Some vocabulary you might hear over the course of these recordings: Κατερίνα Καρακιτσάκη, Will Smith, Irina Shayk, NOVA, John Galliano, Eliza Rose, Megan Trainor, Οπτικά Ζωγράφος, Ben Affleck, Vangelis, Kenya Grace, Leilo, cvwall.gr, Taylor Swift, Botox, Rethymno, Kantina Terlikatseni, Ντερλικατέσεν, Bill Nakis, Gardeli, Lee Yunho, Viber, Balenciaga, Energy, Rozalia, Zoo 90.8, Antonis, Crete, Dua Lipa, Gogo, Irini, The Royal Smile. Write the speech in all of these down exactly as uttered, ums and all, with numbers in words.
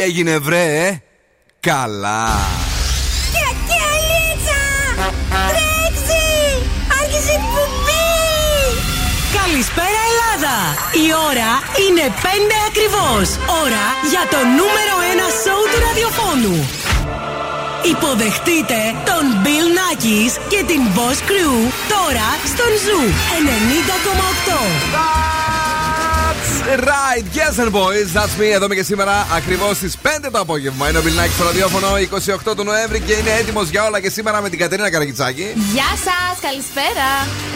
Τι έγινε βρε, ε? Καλά. Καλησπέρα Ελλάδα! Η ώρα είναι πέντε ακριβώς. Ώρα για το νούμερο ένα σόου του ραδιοφώνου. Υποδεχτείτε τον Bill Nakis και την Boss Crew τώρα στον Zoo ενενήντα κόμμα οκτώ. Right, yes and boys, that's me. Εδώ είμαι και σήμερα ακριβώς στις πέντε το απόγευμα. Είναι ο Bill Nakis στο ραδιόφωνο, εικοστή όγδοη του Νοέμβρη, και είναι έτοιμος για όλα και σήμερα με την Κατερίνα Καρακιτσάκη. Γεια σας, καλησπέρα.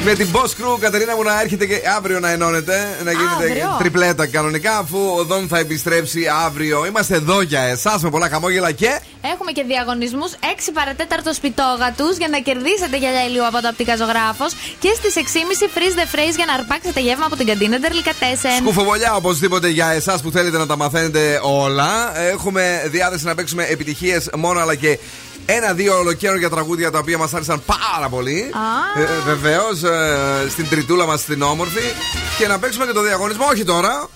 Με την Boss Crew, Κατερίνα μου, να έρχεται και αύριο να ενώνετε, να γίνετε αύριο τριπλέτα κανονικά, αφού ο Δον θα επιστρέψει αύριο. Είμαστε εδώ για εσάς με πολλά χαμόγελα και έχουμε και διαγωνισμούς έξι παρά τέταρτο σπιτόγα τους για να κερδίσετε γυαλιά ηλίου από το Απτικά Ζωγράφος και στις έξι και μισή freeze the phrase για να αρπάξετε γεύμα από την καντίνα Ντερλικατέσεν. Σκουφοβολιά οπωσδήποτε για εσάς που θέλετε να τα μαθαίνετε όλα. Έχουμε διάθεση να παίξουμε επιτυχίες μόνο, αλλά και ένα-δύο ολοκαίρων για τραγούδια τα οποία μας άρεσαν πάρα πολύ. Ah. Ε, βεβαίως, ε, στην τριτούλα μας στην όμορφη. Και να παίξουμε και το διαγωνισμό, όχι τώρα.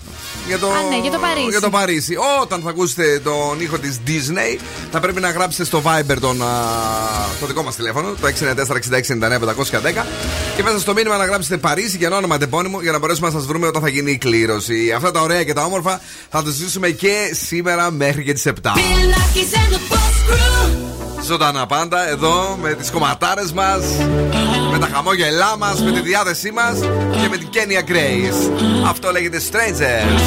Για το, Α, ναι, για, το για το Παρίσι. Όταν θα ακούσετε τον ήχο της Disney, θα πρέπει να γράψετε στο Viber τον, α, το δικό μας τηλέφωνο, το έξι εννιά τέσσερα, έξι έξι εννιά εννιά, πέντε ένα μηδέν, και μέσα στο μήνυμα να γράψετε Παρίσι και ένα όνομα αντεπώνυμο, για να μπορέσουμε να σας βρούμε όταν θα γίνει η κλήρωση. Αυτά τα ωραία και τα όμορφα θα το ζήσουμε και σήμερα μέχρι και τις επτά. Ζωντανά πάντα εδώ με τις κομματάρες μας, με τα χαμόγελά μας, με τη διάθεσή μας και με την Kenya Grace. Αυτό λέγεται Strangers.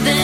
Good.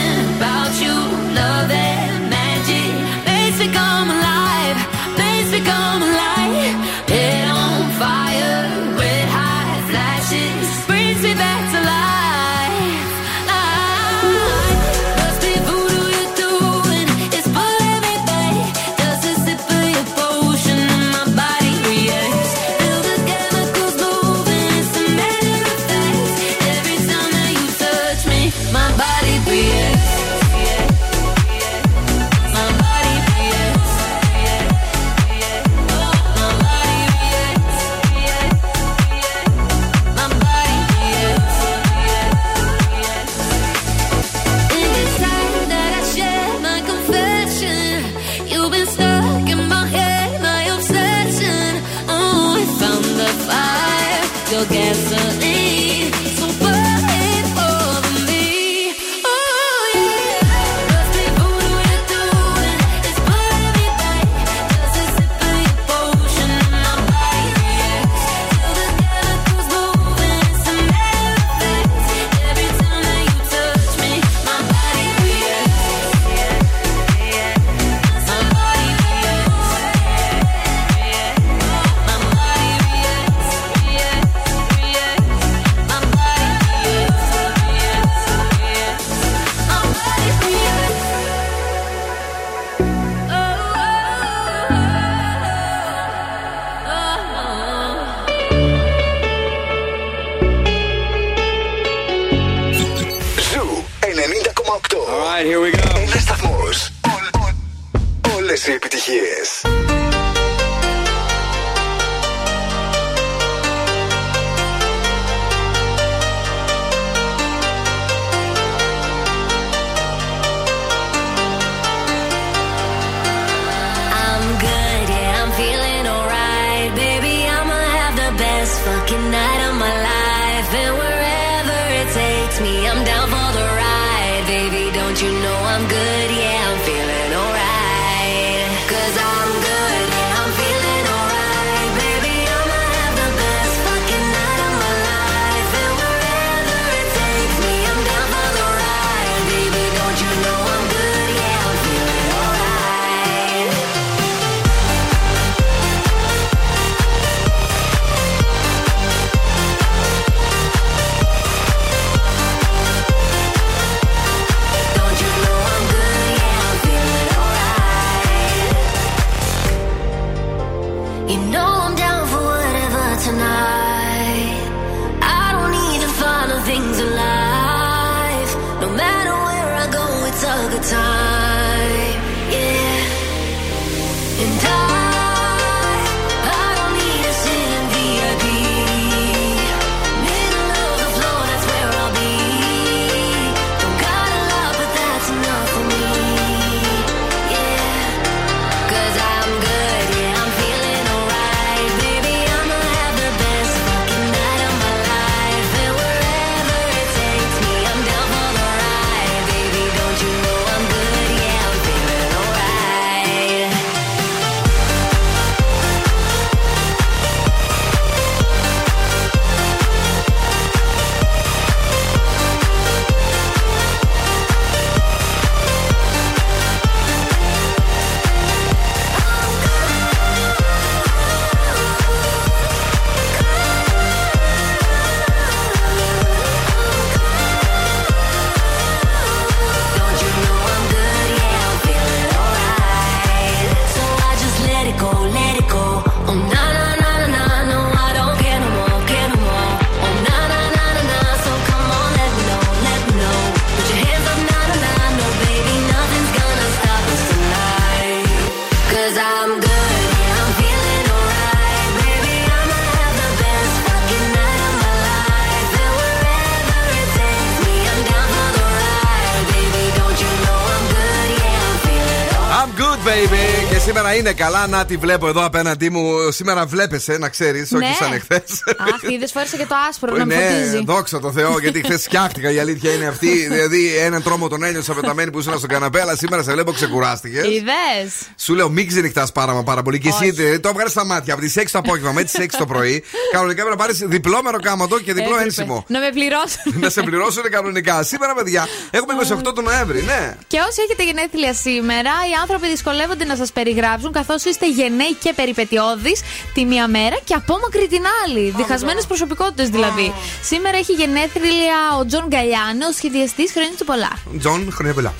Good baby! Και σήμερα είναι καλά. Να τη βλέπω εδώ απέναντί μου. Σήμερα βλέπεσαι, να ξέρεις, ναι. Όχι σαν εχθές. Αχ, είδες, φόρεσε και το άσπρο να με φωτίζει. Ναι, δόξα τω Θεώ, γιατί χθες σκιάχτηκα, η αλήθεια είναι αυτή. Δηλαδή, έναν τρόμο τον ένιωσα πεταμένη που ήσουν στον καναπέ, αλλά σήμερα σε βλέπω ξεκουράστηκες. Είδες. Σου λέω, μην ξενυχτάς πάρα, πάρα πολύ. Και εσύ δηλαδή, το βγάλες στα μάτια από τις έξι το απόγευμα με τις έξι το πρωί. Κανονικά πρέπει να πάρεις διπλό μεροκάματο και διπλό ένσημο. Να με πληρώσουν. Να σε πληρώσουν κανονικά. Σήμερα, παιδιά, έχουμε εικοστή όγδοη του Νοέμβρη, ναι. Και όσοι έχετε γενέθλια σήμερα, οι άνθρωποι δυσκολεύονται να σας περιγράψουν, καθώς είστε γενναίοι και περιπετειώδεις τη μία μέρα και απόμακροι την άλλη. Oh, διχασμένες προσωπικότητες δηλαδή. Oh. Σήμερα έχει γενέθλια ο John Galliano, ο σχεδιαστής. Χρόνια του πολλά. John, χρόνια πολλά.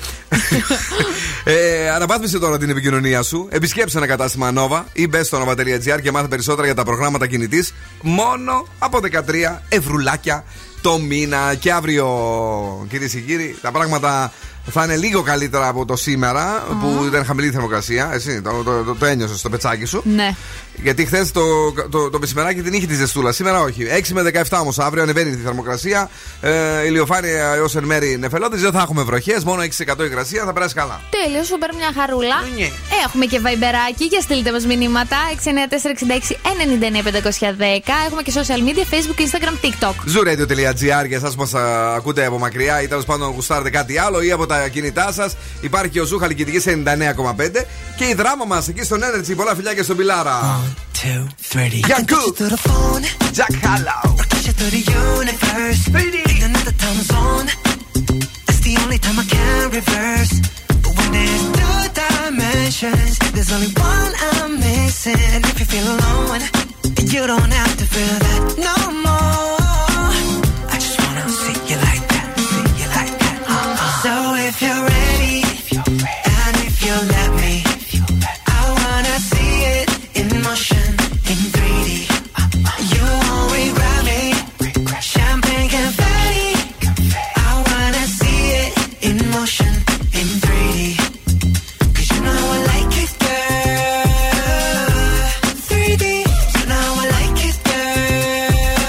ε, αναβάθμισε τώρα την επικοινωνία σου. Επισκέψε ένα κατάστημα Nova ή μπες στο νόβα τελεία τζι άρ και μάθε περισσότερα για τα προγράμματα κινητής. Μόνο από δεκατρία ευρουλάκια το μήνα. Και αύριο, κυρίες και κύριοι, τα πράγματα θα είναι λίγο καλύτερα από το σήμερα, oh. που ήταν χαμηλή θερμοκρασία. Εσύ το, το, το, το ένιωσες στο πετσάκι σου. Ναι. Γιατί χθες το, το, το πεσημεράκι την είχε τη ζεστούλα. Σήμερα όχι. έξι με δεκαεπτά όμως αύριο ανεβαίνει η θερμοκρασία. Ε, ηλιοφάνεια έως εν μέρη νεφελώδης. Δεν θα έχουμε βροχές. Μόνο έξι τοις εκατό υγρασία, θα περάσει καλά. Τέλειο, σου παίρνει μια χαρούλα. Ναι. Έχουμε και Viberάκι για στείλτε μας μηνύματα. έξι εννιά τέσσερα έξι έξι εννιά εννιά πέντε ένα μηδέν. Έχουμε και social media, Facebook, Instagram, TikTok. ζου ρέιντιο τελεία τζι άρ για εσάς που μας ακούτε από μακριά ή τέλος πάντων γουστάρετε κάτι άλλο ή από τα κινητά σας. Υπάρχει και ο Ζου Χαλκιδικής ενενήντα εννέα κόμμα πέντε και η δράμα μας εκεί στον Energy. Πολλά φιλιά και στον Pilara. one, two, three Yaku Jack Hallow. I got you through the universe in another time zone. That's the only time I can reverse. But when there's two dimensions, there's only one I'm missing. And if you feel alone, you don't have to feel that no more. I just wanna see you like that, see you like that. Uh-uh. So if you're ready, if you're ready, and if you let me, I wanna see it in motion, in three D. You won't regret me. Champagne confetti. I wanna see it in motion, in three D. 'Cause you know I like it, girl. three D. You know I like it, girl.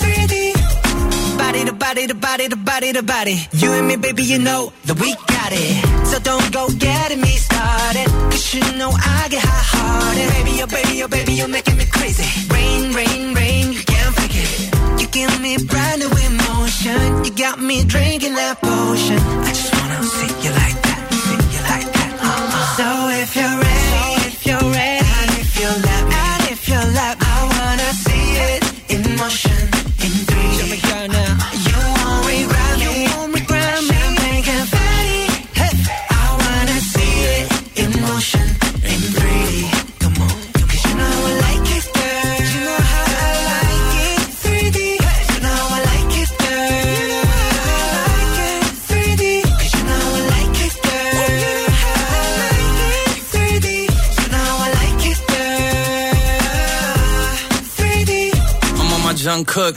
three D. Body to body to body to body to body. You and me, baby, you know that we got it. So don't go getting me started. 'Cause you know I get hot hearted. Baby, oh baby, oh baby, you're making me crazy. Rain, rain, rain, you can't fake it. You give me brand new emotion. You got me drinking that potion. I just wanna see you like that, see you like that. Uh-uh. So if you're ready, so if you're ready, and if you love me, and if you love me, I wanna see it in motion, in three D. Show me, girl, now. You won't regret me. You won't regret me. Champagne confetti. Hey, I wanna see it in motion. Young cook,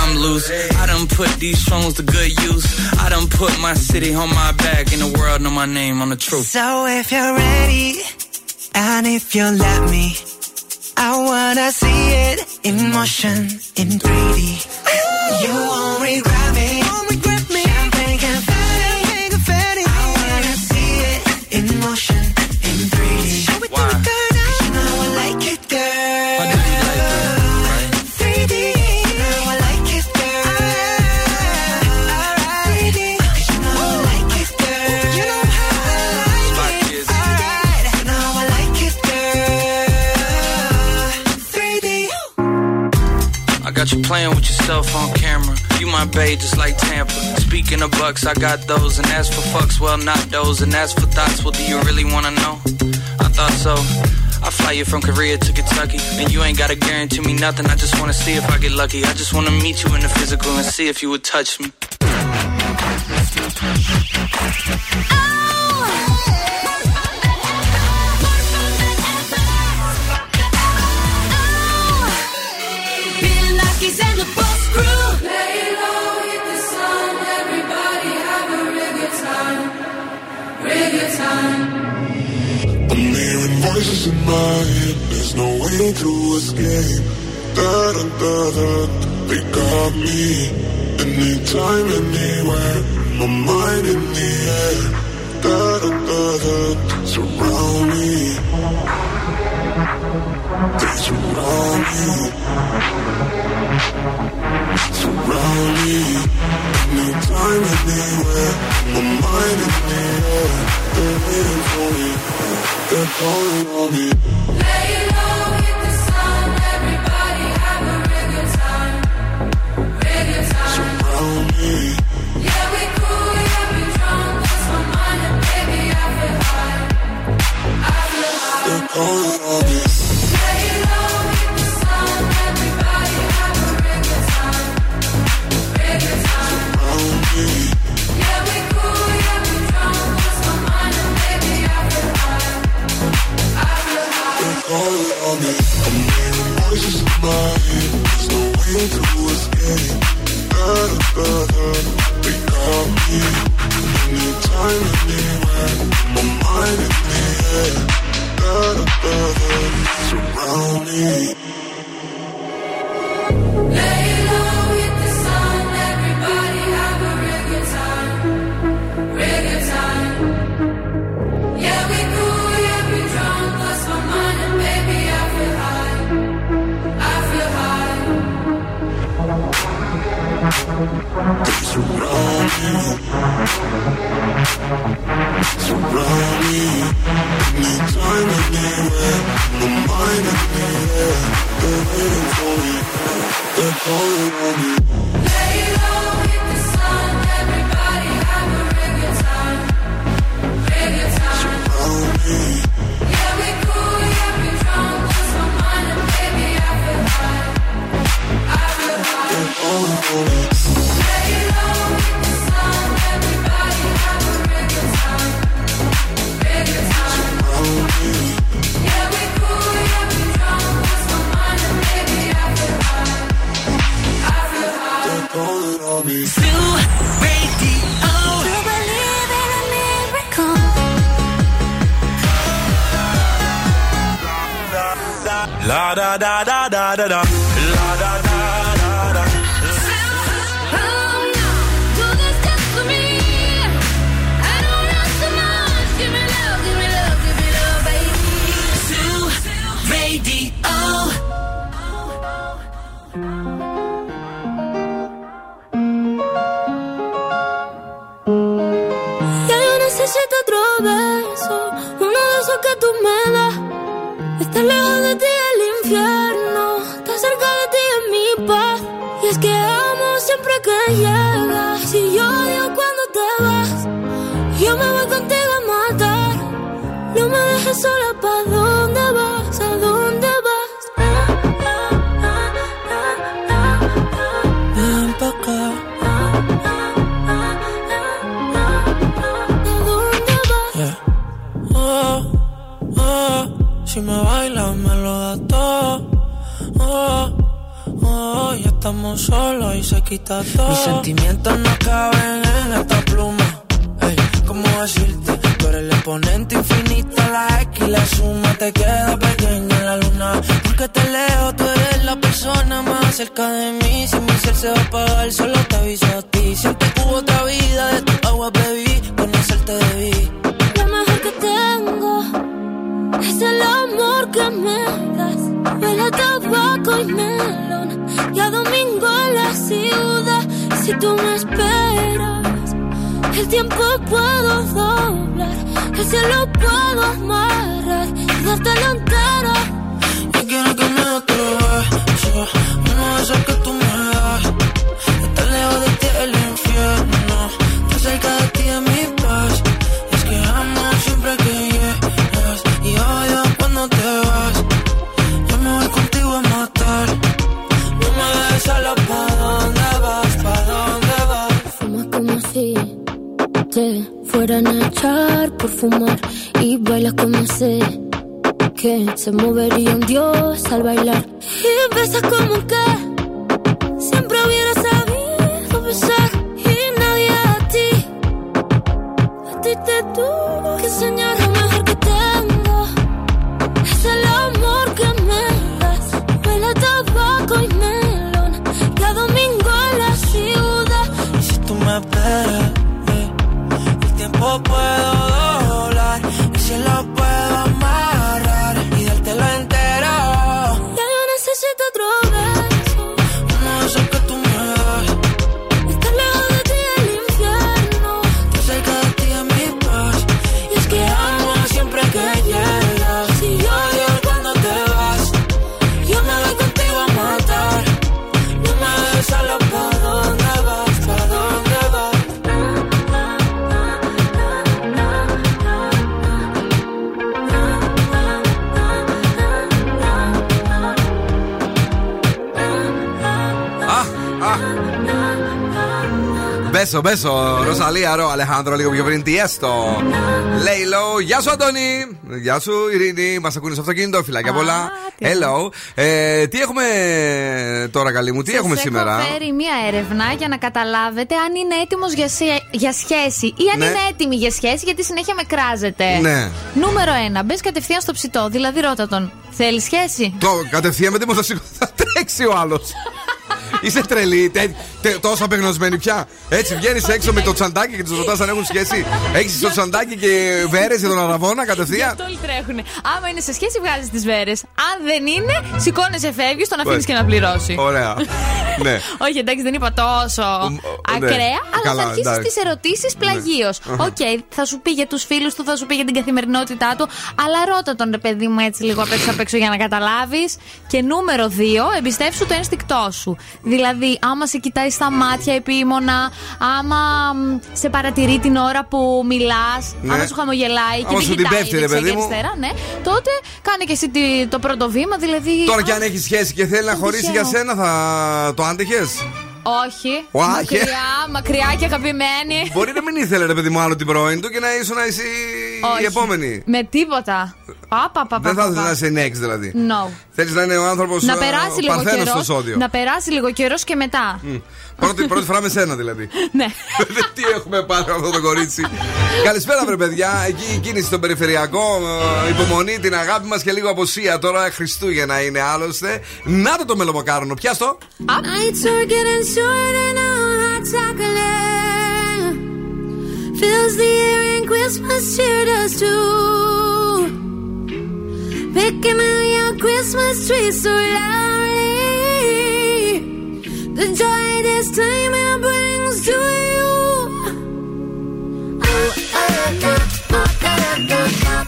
I'm loose. I done put these songs to good use. I done put my city on my back, and the world know my name on the truth. So if you're ready, and if you let me, I wanna see it in motion, in three D. You won't regret me. Won't regret me. Champagne confetti. confetti. I wanna see it in motion, in three D. Show it to me, girl. You know I like it, girl. You playing with yourself on camera. You my babe just like Tampa. Speaking of bucks, I got those. And as for fucks, well not those. And as for thoughts, well do you really wanna know? I thought so. I fly you from Korea to Kentucky, and you ain't gotta guarantee me nothing. I just wanna see if I get lucky. I just wanna meet you in the physical and see if you would touch me. Oh. I'm hearing voices in my head. There's no way to escape. Da-da-da-da. They got me. Anytime, anywhere. My mind in the air. Da-da-da-da. Surround me. They surround me. Surround me. Anytime, anywhere. My mind in the air. They're waiting for me. They're calling on me. Lay low, hit the sun. Everybody have a regular time. Regular time. Surround me. Yeah, we cool, yeah, we drunk. Lost my mind and baby, I feel high. I feel high. They're calling on me. Lay low, hit the sun. Everybody have a regular time. Regular time. Surround me. Yeah, we cool, yeah, we drunk. Lost my mind and baby, I feel high. They're calling on me. I'm hearing voices in my head. There's no way to escape. Da-da-da-da. They got me. Anytime, anywhere. My mind in the air. Da-da-da-da. Surround me. Lay low with the sun. Everybody have a real good time. Real good time. Yeah, we cool. Yeah, we drunk. Lost my mind and baby, I feel high. I feel high. They surround me. Surround me. Anytime, anywhere. My mind in the air. They're waiting for me. They're calling on me. Lay low, hit the sun. Everybody have a real good time. Real good time. Surround me. Yeah, we cool, yeah, we drunk. Lost my mind and baby, I feel high. All the bullets. Lay low with the sun. Everybody have a regular time. Regular time. Surround me. Yeah, we cool, yeah, we drunk. Lost my mind and baby, I feel high. I feel high. They're calling on me. Zoo Radio. You believe in a miracle. La da da da da da da. La da da. Este otro beso, uno de esos que tú me das. Está lejos de ti el infierno, está cerca de ti en mi paz. Y es que amo siempre que llegas. Y yo odio cuando te vas. Yo me voy contigo a matar. No me dejes sola, ¿pa' dónde vas? ¿A dónde vas? Ah, ah, ah, ah, ah, ah. Ven pa' acá. Si me bailas me lo das todo, oh, oh, oh. Ya estamos solos y se quita todo. Mis sentimientos no caben en esta pluma, ey, ¿cómo decirte? Tú eres el exponente infinito, la X y la suma. Te queda pequeña en la luna, porque te leo, tú eres la persona más cerca de mí. Si mi ser se va a apagar, solo te aviso a ti. Siente que hubo otra vida, de tu agua bebí, conocerte debí. Lo mejor que tengo es el amor que me das. Huele a tabaco y melón, ya domingo en la ciudad. Si tú me esperas, el tiempo puedo doblar, el cielo puedo amarrar y darte la entera. Yo quiero que me des otro beso, uno de esos que tú me das. Está lejos de ti el infierno, está cerca de ti en mi paz. Es que amo siempre que y odio cuando te vas. Yo me voy contigo a matar. No me dejes sola, ¿pa' dónde vas? ¿Pa' dónde vas? Fumas como si te fueran a echar por fumar. Y bailas como sé que se movería un dios al bailar. Y besas como que siempre hubiera sabido besar. Y nadie a ti, a ti te tuvo que enseñar. Lo mejor que tengo puedo amarrar y dártelo entero. Ya yo necesito otro beso, uno de esos que tú me das. Estar lejos de ti del infierno, estar cerca de ti es mi paz. Y es que amo siempre que llegas. Si yo digo cuando te vas, yo me voy contigo a matar. No me dejes solo, ¿para dónde vas? ¿Para dónde vas? Μπέσο, μπέσο, Ροζαλία, Ρο, Αλεχάνδρο, λίγο πιο πριν τι έστω. Λέιλο, γεια σου Αντώνη. Γεια σου Ειρήνη, μας ακούνε στο αυτοκίνητο, φιλάκια πολλά. Hello. Ε, τι έχουμε τώρα, καλή μου, τι σας έχουμε σήμερα. Έχω φέρει μία έρευνα για να καταλάβετε αν είναι έτοιμος για, για σχέση ή αν ναι. είναι έτοιμη για σχέση, γιατί συνέχεια με κράζετε. Ναι. Νούμερο ένα. Μπες κατευθείαν στο ψητό, δηλαδή ρώτα τον. Θέλεις σχέση? Το κατευθείαν με τίποτα θα τρέξει ο άλλος. Είσαι τρελή, τε, τε, τόσο απεγνωσμένη πια. Έτσι βγαίνεις έξω με το τσαντάκι και τους ρωτάς αν έχουν σχέση. Έχεις το τσαντάκι και βέρες για τον αραβόνα κατευθείαν. Όλοι τρέχουνε. Άμα είναι σε σχέση, βγάζεις τις βέρες. Αν δεν είναι, σηκώνεσαι, φεύγεις, τον αφήνεις και να πληρώσει. Ωραία. Ναι. Όχι, εντάξει, δεν είπα τόσο ακραία, αλλά θα αρχίσεις τις ερωτήσεις πλαγίως. Οκ, θα σου πει για τους φίλους του, θα σου πει για την καθημερινότητά του, αλλά ρώτα τον ρε παιδί μου έτσι λίγο απ' έξω απ' έξω για να καταλάβεις. Και νούμερο δύο, εμπιστεύσου το ένστικτό σου. Δηλαδή, άμα σε κοιτάει στα μάτια επίμονα, άμα σε παρατηρεί την ώρα που μιλάς, ναι. άμα σου χαμογελάει και άμα δεν κοιτάει δεξιά και αριστερά, ναι, τότε κάνε και εσύ το πρώτο βήμα. Δηλαδή, τώρα κι αν έχει σχέση και θέλει να χωρίσει για σένα, θα το άντεχες? Όχι. Wow, μακριά, yeah. μακριά και αγαπημένη. Μπορεί να μην ήθελε ρε παιδί μου άλλο την πρώην του και να ήσουν εσύ όχι. η επόμενη. Με τίποτα. Πα, πα, πα, δεν θα ήθελε να είσαι νέξ δηλαδή. No. Θέλεις να είναι ο άνθρωπος να περάσει ο παρθένος στο σώδιο. Να περάσει λίγο καιρός και μετά. Mm. Πρώτη, πρώτη φορά με σένα δηλαδή. Ναι. Τι έχουμε πάρει αυτό το κορίτσι. Καλησπέρα βρε παιδιά. Εκεί η κίνηση στον περιφερειακό. Υπομονή, την αγάπη μας και λίγο αποσία. Τώρα Χριστούγεννα είναι άλλωστε. Να το το μελομακάρονο. Πιάστο. The joy this time it brings to you. Oh, oh, oh, oh, oh, oh, oh.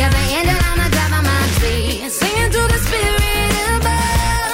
Yeah, they ended on the top of my tree, singing to the spirit above.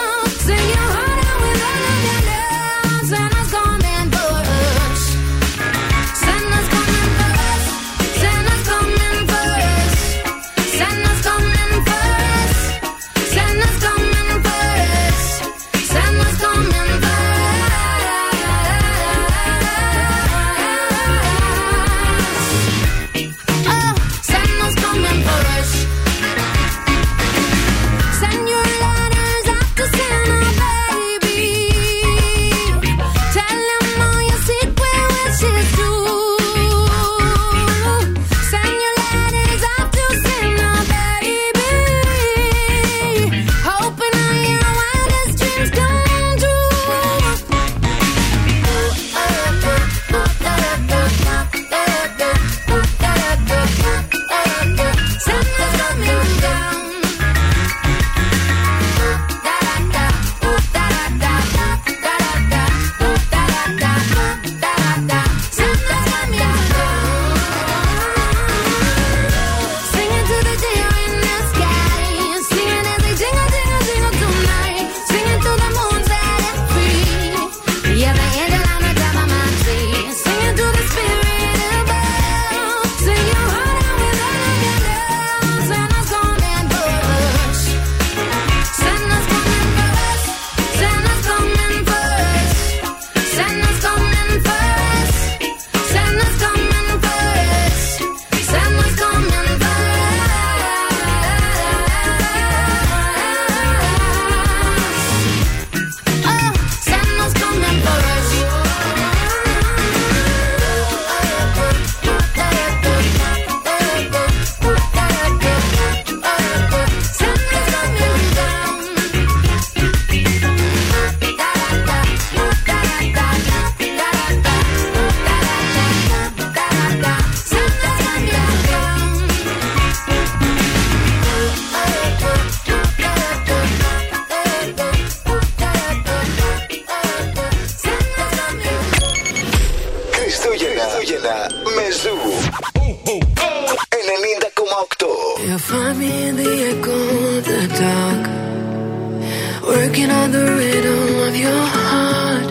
playing on the rhythm of your heart.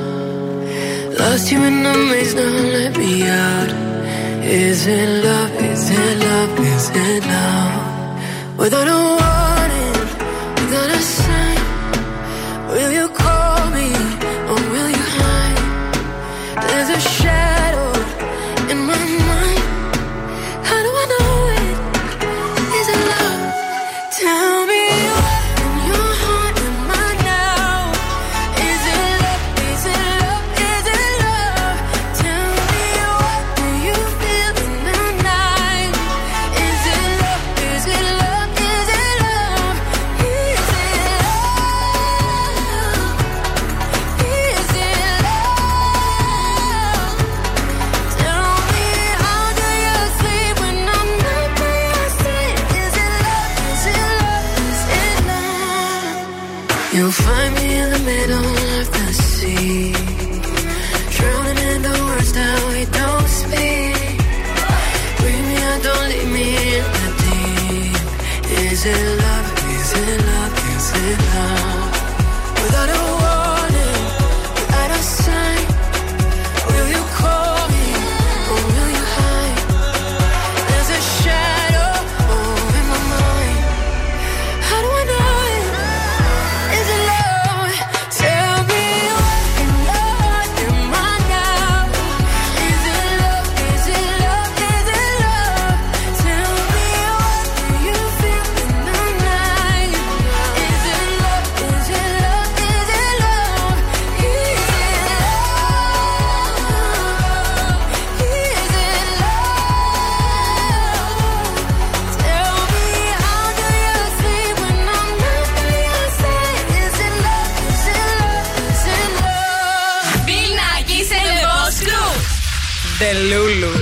Lost you in the maze, now let me out. Is it love, is it love, is it love? Without a warning, without a sign, will you call me or will you hide? There's a shadow in my mind. How do I know it? Is it love? Tell me. Is it love? Is it love? Is it love? Without a warning, without a sign, will you call me or will you hide? There's a shadow oh, in my mind. How do I know it? Is it love? Tell me what in your heart am I now? Is it love? Is it love? Is it love? Tell me what do you feel? The Lulu.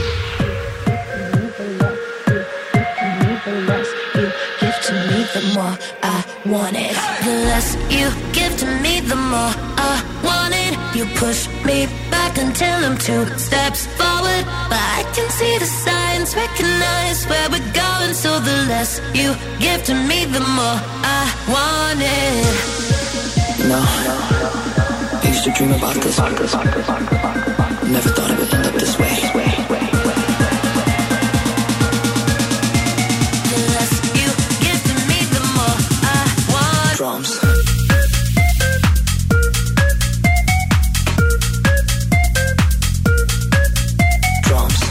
The less you give to me, the more I want it. The less you give to me, the more I want it. You push me back until I'm two steps forward, but I can see the signs, recognize where we're going. So the less you give to me, the more I want it. No, I used to dream about this. Never thought it would end up this way. way, way, way, way. The less you give to me, the more I want. Drums. Drums.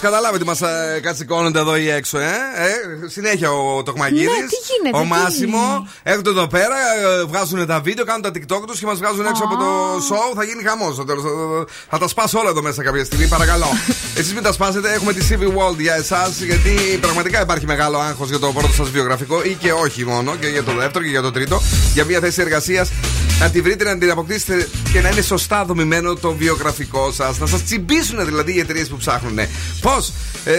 Καταλάβετε ότι μας ε, κατσικώνονται εδώ ή έξω, ε. ε συνέχεια ο Τοκμαγίδης, ναι, γίνεται, ο Μάσιμο. Έρχονται εδώ πέρα, ε, βγάζουν τα βίντεο, κάνουν τα TikTok τους και μας βγάζουν έξω oh. από το show. Θα γίνει χαμός στο τέλος. Θα τα σπάσω όλα εδώ μέσα κάποια στιγμή, παρακαλώ. Εσείς μην τα σπάσετε, έχουμε τη σι βι World για εσάς, γιατί πραγματικά υπάρχει μεγάλο άγχος για το πρώτο σας βιογραφικό ή και όχι μόνο, και για το δεύτερο και για το τρίτο, για μια θέση εργασίας. να τη βρείτε, να την αποκτήσετε και να είναι σωστά δομημένο το βιογραφικό σας. Να σας τσιμπήσουν δηλαδή οι εταιρείες που ψάχνουν. Πώς? Ε,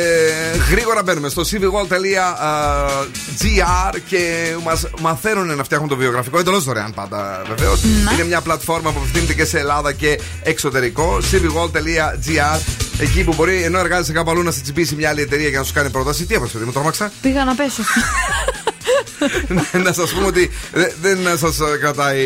γρήγορα μπαίνουμε στο σι βι γουόλ τελεία τζι αρ και μας μαθαίνουν να φτιάχνουν το βιογραφικό. Εντελώς δωρεάν πάντα βεβαίως. Mm-hmm. Είναι μια πλατφόρμα που απευθύνεται και σε Ελλάδα και εξωτερικό. σι βι γουόλ τελεία τζι αρ. Εκεί που μπορεί, ενώ εργάζεσαι κάπου αλλού, να σε τσιμπήσει μια άλλη εταιρεία για να σου κάνει πρόταση. Τι έπρεπε, μου τρόμαξα. Πήγα να πέσω. Να σας πούμε ότι δεν σας κρατάει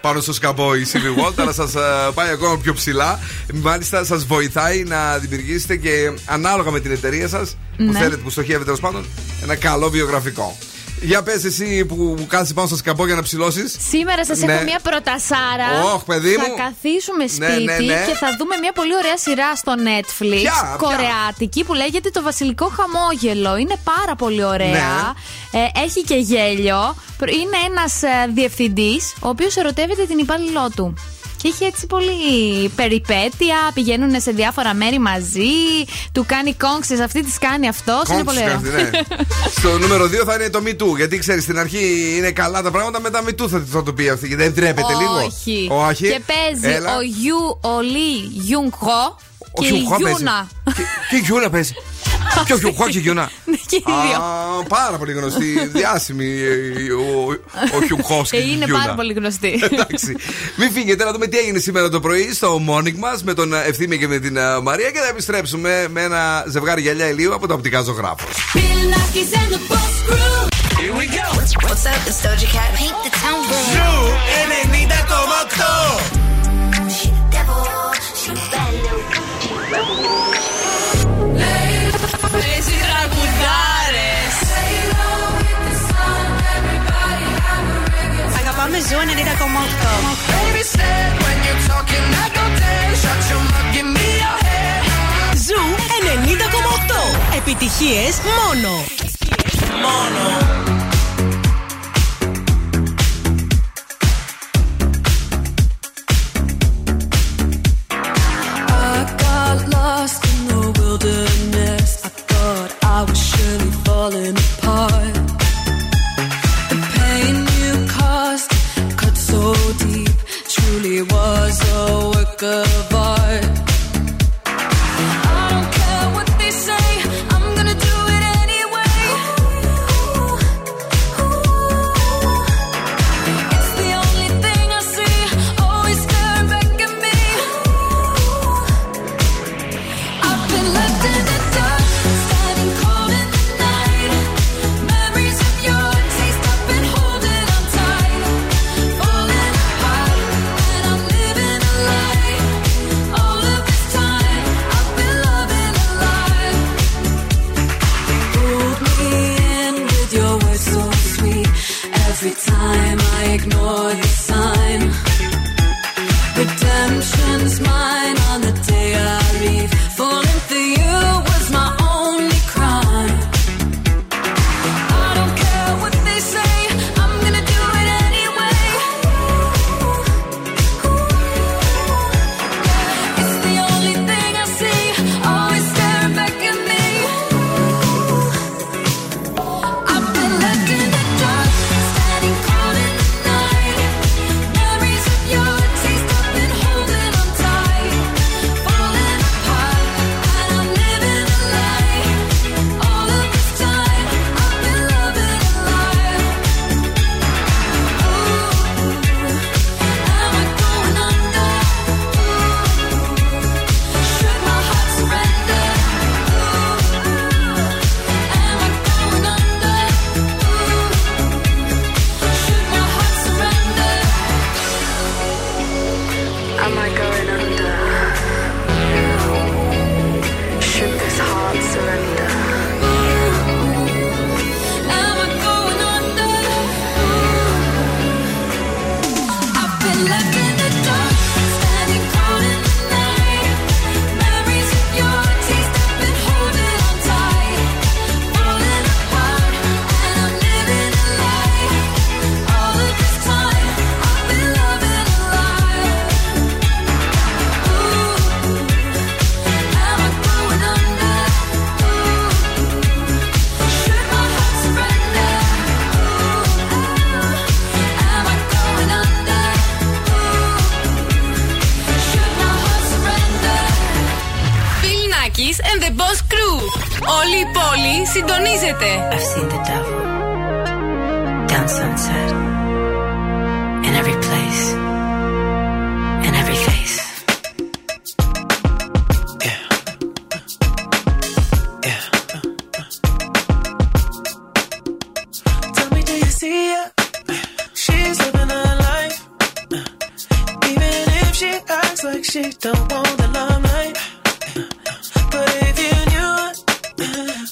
πάνω στο σκαμπό η σι βι World, αλλά σας πάει ακόμα πιο ψηλά. Μάλιστα σας βοηθάει να δημιουργήσετε και ανάλογα με την εταιρεία σας που θέλετε, που στοχεύετε τέλος πάντων, ένα καλό βιογραφικό. Για πες εσύ που κάθεσαι πάνω στο σκαμπό για να ψηλώσεις. Σήμερα σας ναι. έχω μια προτασάρα. Oh, παιδί μου. Θα καθίσουμε σπίτι ναι, ναι, ναι. και θα δούμε μια πολύ ωραία σειρά στο Netflix. Ποια, κορεάτικη ποια. Που λέγεται Το Βασιλικό Χαμόγελο. Είναι πάρα πολύ ωραία. Ναι. Ε, έχει και γέλιο. Είναι ένας ε, διευθυντής ο οποίος ερωτεύεται την υπάλληλό του. Είχε έτσι πολύ περιπέτεια, πηγαίνουν σε διάφορα μέρη μαζί, του κάνει κόμξες, αυτή τη κάνει αυτό. Είναι πολύ ωραίο. Ναι. Στο νούμερο δύο θα είναι το Me Too. Γιατί ξέρεις, στην αρχή είναι καλά τα πράγματα, μετά Me Too θα το πει αυτή. Δεν τρέπεται λίγο. Όχι. Όχι. Και παίζει Έλα. ο Yu, ο Lee Yunho και η Yuna. Και η Yuna παίζει. Και ο Χιουχό και η Γιούνα. Πάρα πολύ γνωστή, διάσημη ο Χιουχό και η Γιούνα. Είναι πάρα πολύ γνωστή. Εντάξει. Μην φύγετε, να δούμε τι έγινε σήμερα το πρωί στο Morning μας με τον Ευθύμη και με την Μαρία και θα επιστρέψουμε με ένα ζευγάρι γυαλιά ηλίου από το Οπτικά Ζωγράφος. Παίζει τραγουδάρες. Αγαπάμε Ζου ενενήντα κόμμα οκτώ. Ζου ενενήντα κόμμα οκτώ. Επιτυχίες μόνο. Μόνο. Falling apart. The pain you caused cut so deep. Truly was a work of art. I don't care what they say. I'm gonna do it anyway. Ooh, ooh. It's the only thing I see. Always staring back at me. Ooh. I've been left in the dark. Every time I ignore the sign, redemption's mine on the day I leave. Falling for you was my only crime. I don't care what they say, I'm gonna do it anyway. Ooh, ooh. It's the only thing I see, always staring back at me. Ooh. I've been left in the dark. Nakis and the Boss Crew. Όλη η πόλη συντονίζεται. I've seen the devil down Sunset in every place, in every face. Yeah. Yeah. Tell me, do you see her? She's living her life, even if she acts like she don't want the limelight. But if you knew her,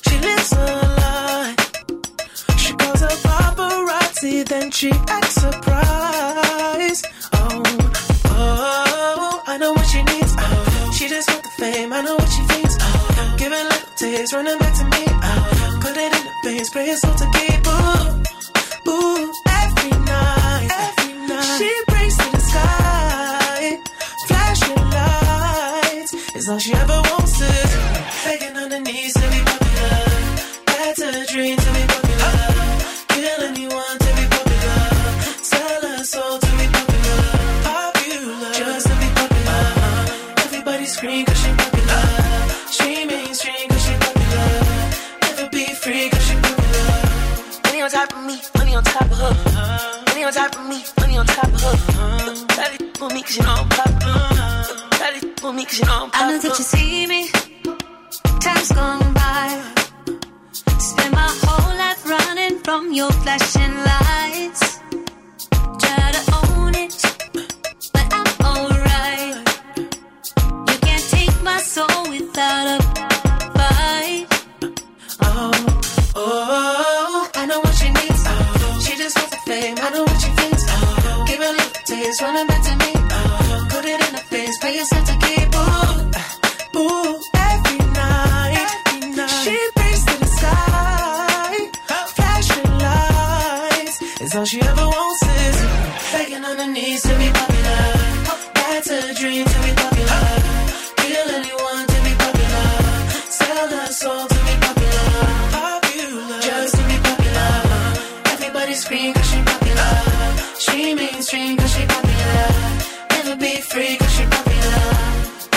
she lives a lie. She calls a paparazzi, then she acts surprised. Oh, oh, I know what she needs. Oh, she just wants the fame. I know what she thinks. Oh, giving little tears, running back to me. Oh, put it in the veins, pray it's all to keep. Ooh, ooh, every night, every night she prays to the sky, flashing lights. It's all she ever wants. Begging on the knees to be popular. That's a dream to be popular. Kill anyone to be popular. Sell her soul to be popular. Popular, just to be popular. Everybody scream cause she popular. She mainstream cause she popular. Never be free cause she popular. Money on top of me, money on top of her. Money on top of me, money on top of her. Try to for me cause you know I'm popular. Try to for me cause you know I'm popular. I know that you see me. Time's gone by. Spend my whole life running from your flashing lights. Try to own it, but I'm alright. You can't take my soul without a fight. Oh, oh, I know what she needs. Oh, she just wants the fame. I know what she thinks. Oh, give her little tears, running back to me. Oh, put it in her face, pay yourself to keep. Ooh, ooh. All she ever wants is begging on her knees to be popular. That's a dream to be popular. Kill anyone to be popular. Sell her soul to be popular. Popular, just to be popular. Everybody scream cause she popular. She mainstream cause she popular. Never be free cause she popular.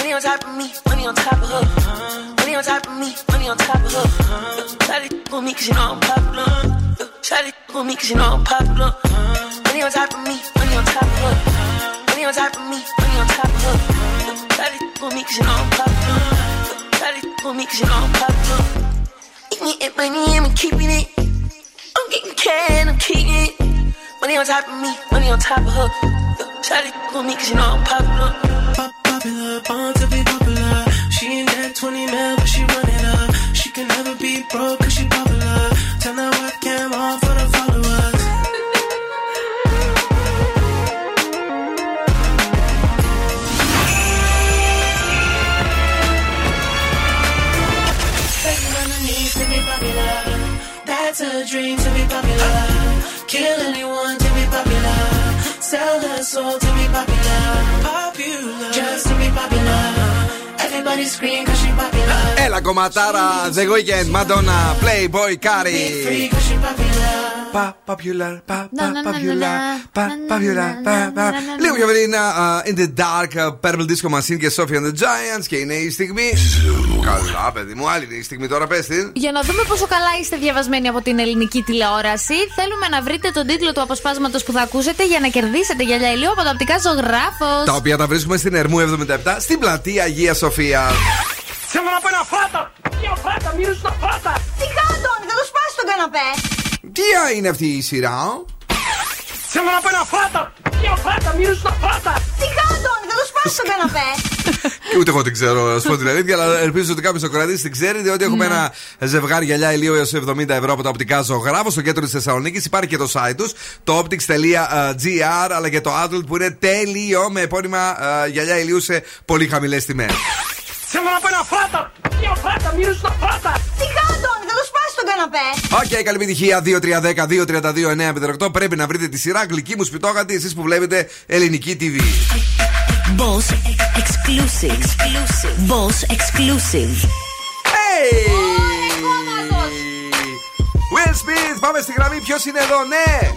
Money on top of me, money on top of her. Money on top of me, money on top of her. Try to f*** me cause you know I'm popular. Try to for me cause you know I'm popular. Money on top of me, money on top of her. Money on top of me, money on top of her. Try to for me cause you know I'm popular. Try to for me cause you know I'm popular. Eat me and money and I'm keeping it. I'm getting can, I'm keeping it. Money on top of me, money on top of her. Try to for me cause you know I'm popular. Pop, popular, born to be popular. She ain't that twenty mil but she run it up. She can never be broke cause she popular. Turn that webcam on for the followers. Begging on the knees to be popular. That's a dream to be popular. Kill anyone to be popular. Sell her soul to be popular. Popular, just to be popular. Έλα κομματάρα, The Weekend, Madonna, Playboy, Cardi. Popular, popular, popular, λίγο πιο πριν, In the Dark, Purple Disco Machine και Sophie and the Giants. Και είναι η στιγμή. Καλά, παιδί μου, άλλη είναι η στιγμή τώρα, πες την. Για να δούμε πόσο καλά είστε διαβασμένοι από την ελληνική τηλεόραση, θέλουμε να βρείτε τον τίτλο του αποσπάσματος που θα ακούσετε για να κερδίσετε γυαλιά ηλίου από τα οπτικά Ζωγράφος. Τα οποία τα βρίσκουμε στην Ερμού εβδομήντα επτά, στην πλατεία Αγία Σοφία. Θέλω να πω ένα φράτα! Ποια φράτα, μύρω στα φράτα! Τι κάνω, Αντώνη, θα το σπάσει τον καναπέ! Ποια είναι αυτή η σειρά? Θέλω να πω ένα φράτα! Ποια φράτα, μύρω στα φράτα! Τι κάνω, Αντώνη, θα το σπάσει τον καναπέ! Ούτε εγώ την ξέρω, α πω την αλήθεια, αλλά ελπίζω ότι κάποιο το κρατήσει την ξέρει, διότι έχουμε ένα ζευγάρι γυαλιά ηλίου έως εβδομήντα ευρώ από τα οπτικά Ζωγράφο στο κέντρο τη Θεσσαλονίκη. Υπάρχει και το site του, το optics τελεία τζι αρ, αλλά και το Adult που είναι τέλειο με επώνυμα γυαλιά ηλίου σε πολύ χαμηλές τιμές. Θέλω να πω ένα φράτα! Μια φράτα, μύρω στα φράτα! Τι κάνω, Αντώνη, θα το σπάσει τον καναπέ! Οκ, okay, καλή επιτυχία. δύο τρία ένα μηδέν δύο τρία δύο εννιά πέντε οκτώ. Πρέπει να βρείτε τη σειρά Γλυκή μου σπιτόγατη, εσείς που βλέπετε ελληνική τι βι. Boss exclusive. exclusive. Boss exclusive. Hey! Will Smith, πάμε στη γραμμή. Ποιος είναι εδώ, ναι!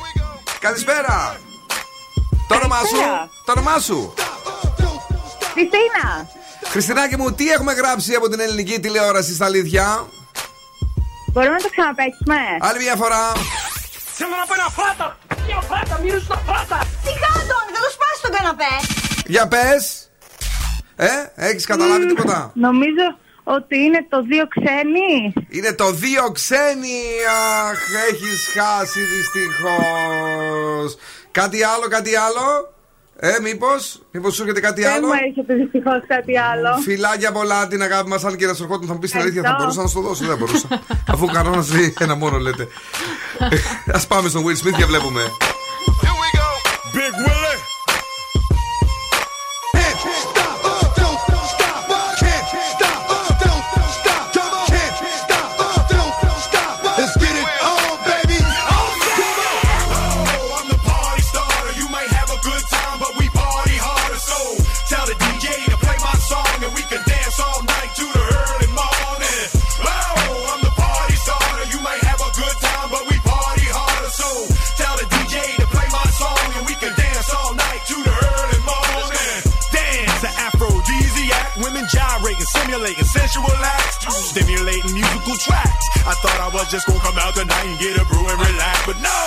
Καλησπέρα! Το όνομά σου! Το όνομά σου! Χριστίνα! Χριστινάκη μου, τι έχουμε γράψει από την ελληνική τηλεόραση στα αλήθεια? Μπορούμε να το ξαναπαίξουμε άλλη μια φορά? Θέλω να πω ένα φράτα. Μια φράτα, μυρίζουν τα φράτα. Τι κάτω, θα το σπάσει τον καναπέ. Για πες. Ε, έχεις καταλάβει mm, τίποτα? Νομίζω ότι είναι το δύο ξένοι. Είναι το δύο ξένοι. Αχ, έχεις χάσει δυστυχώς. Κάτι άλλο, κάτι άλλο. Ε, μήπως, μήπως σου έρχεται κάτι άλλο? Δεν μου έρχεται δυστυχώς κάτι άλλο. Φιλάκια πολλά, την αγάπη μας. Αν και να σου ερχόταν, θα μου πεις την αλήθεια, θα μπορούσα να σου το δώσω. Δεν μπορούσα. Αφού ο κανόνας λέει ένα μόνο, λέτε. Ας πάμε στον Will Smith και βλέπουμε. Sensual acts, stimulating musical tracks. I thought I was just gonna come out tonight and get a brew and relax, but no,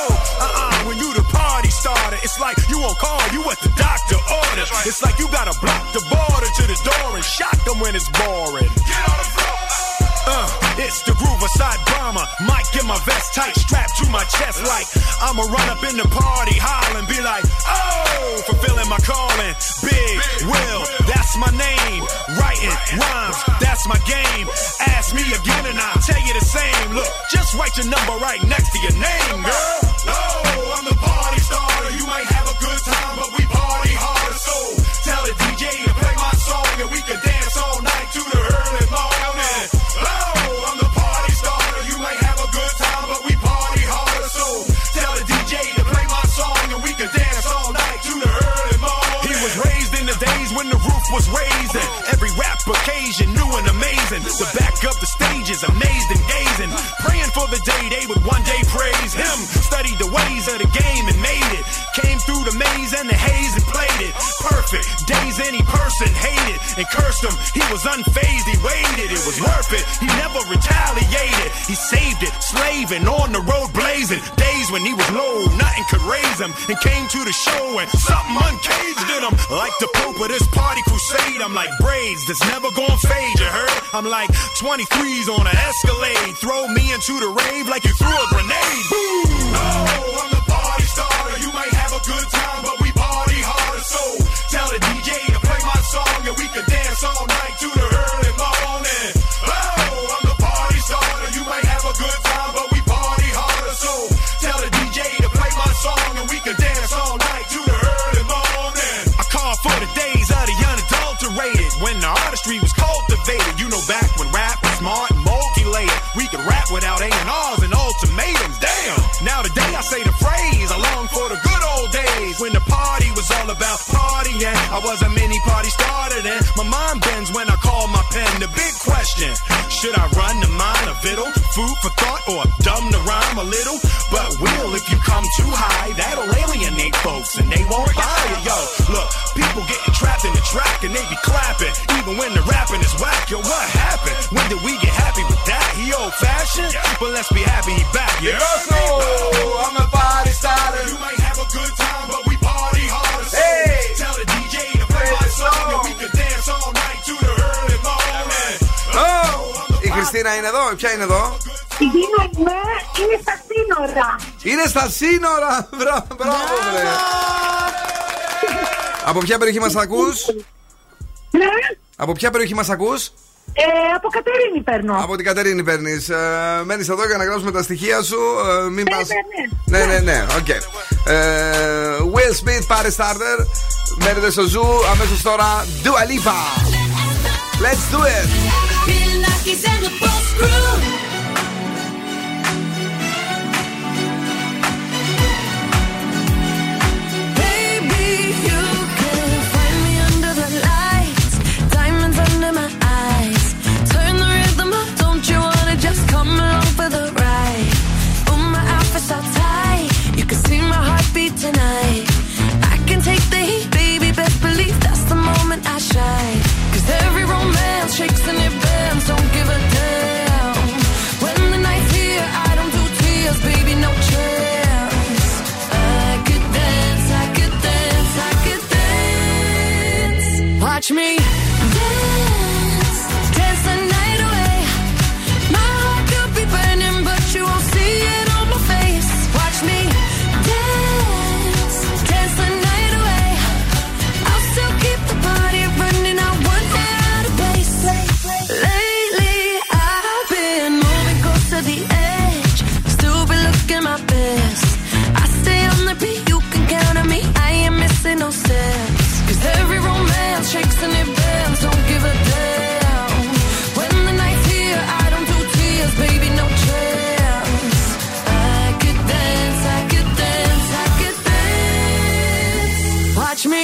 uh-uh, when you the party starter, it's like you on call, you what the doctor orders. It's like you gotta block the border to the door and shock them when it's boring. Get on the floor. Uh, it's the groove aside drama. Mic in my vest tight, strapped to my chest like I'ma run up in the party, holler and be like, oh, fulfilling my calling. Big Will, that's my name. Writing rhymes, that's my game. Ask me again and I'll tell you the same. Look, just write your number right next to your name, girl. Oh, I'm the party starter. You might have a good time, but we party harder. So tell the ντι τζέι to play my song and we can dance all night to the early morning. Oh, I'm the party starter. You might have a good time, but we party harder. So tell the ντι τζέι to play my song and we can dance all night to the early morning. He was raised in the days when the roof was raising. Every rap occasion, new and amazing. To back up the stages, amazed and gazing. Praying for the day they would one day praise him. Studied the ways of the game and made it. Came through the maze and the haze and played it. Perfect days any person hated. And cursed him, he was unfazed, he waited. It was worth it, he never retaliated. He saved it, slaving, on the road blazing. Days when he was low, nothing could raise him. And came to the show and something uncaged in him. Like the Pope of this party crusade, I'm like braids that's never gonna fade, you heard? I'm like twenty-threes on an Escalade. Throw me into the rave like you threw a grenade. Boom! Oh, I'm the party starter. You might have a good time, but we party harder. So tell the ντι τζέι to play my song and we can dance all night to the early morning. Oh, I'm the party starter. You might have a good time, but we party harder. So tell the ντι τζέι to play my song and we can dance all night to the early morning. I call for the days of the unadulterated when the artistry was cultivated. You know, back when rap was smart and multi-layered, we could rap without έι εντ αρ's and ultimatums. Damn. Now today I say the phrase, I long for the good old days when the party was all about partying. I was a mini party starter then. My mind bends when I call my pen. The big question, should I run the mine a victual? Food for thought or dumb the rhyme a little? But Will, if you come too high, that'll alienate folks and they won't buy it, yo. Look, people getting trapped in the track and they be clapping even when the rapping is whack. Yo, what happened? When did we get happy with that? He old fashioned? But let's be happy he back, yeah. So I'm a party starter. You might have a good time, but we party harder. So hey, tell the ντι τζέι to play my song and we can dance all night to the early morning. Oh, η Χριστίνα είναι εδώ, ποια είναι εδώ? Η Γιούνα είναι στα σύνορα. Είναι στα σύνορα, μπράβο βρε. Από ποια περιοχή μας ακούς? Ναι. Από ποια περιοχή μας ακούς? Ε, από Κατερίνη παίρνω. Από την Κατερίνη παίρνεις. Ε, μένεις εδώ για να γράψουμε τα στοιχεία σου. Ε, μην πας... ναι, ναι, ναι, ναι, ναι. Okay. Ε, Will Smith, Party Starter. Μένετε στο Zoo. Αμέσως τώρα, Dua Lipa. Let's do it. Bill Nakis and the Boss Crew. Tonight I can take the heat, baby, best believe that's the moment I shine. Cause every room touch me. Dance, dance the night away. My heart could be burning, but you won't see it on my face. Watch me dance, dance the night away. I'll still keep the party running. I won't get out of place. Lately I've been moving close to the edge, still been looking my best. I stay on the beat, you can count on me. I ain't missing no steps. Every romance shakes and it bends, don't give a damn. When the night's here, I don't do tears, baby, no chance. I could dance, I could dance, I could dance. Watch me.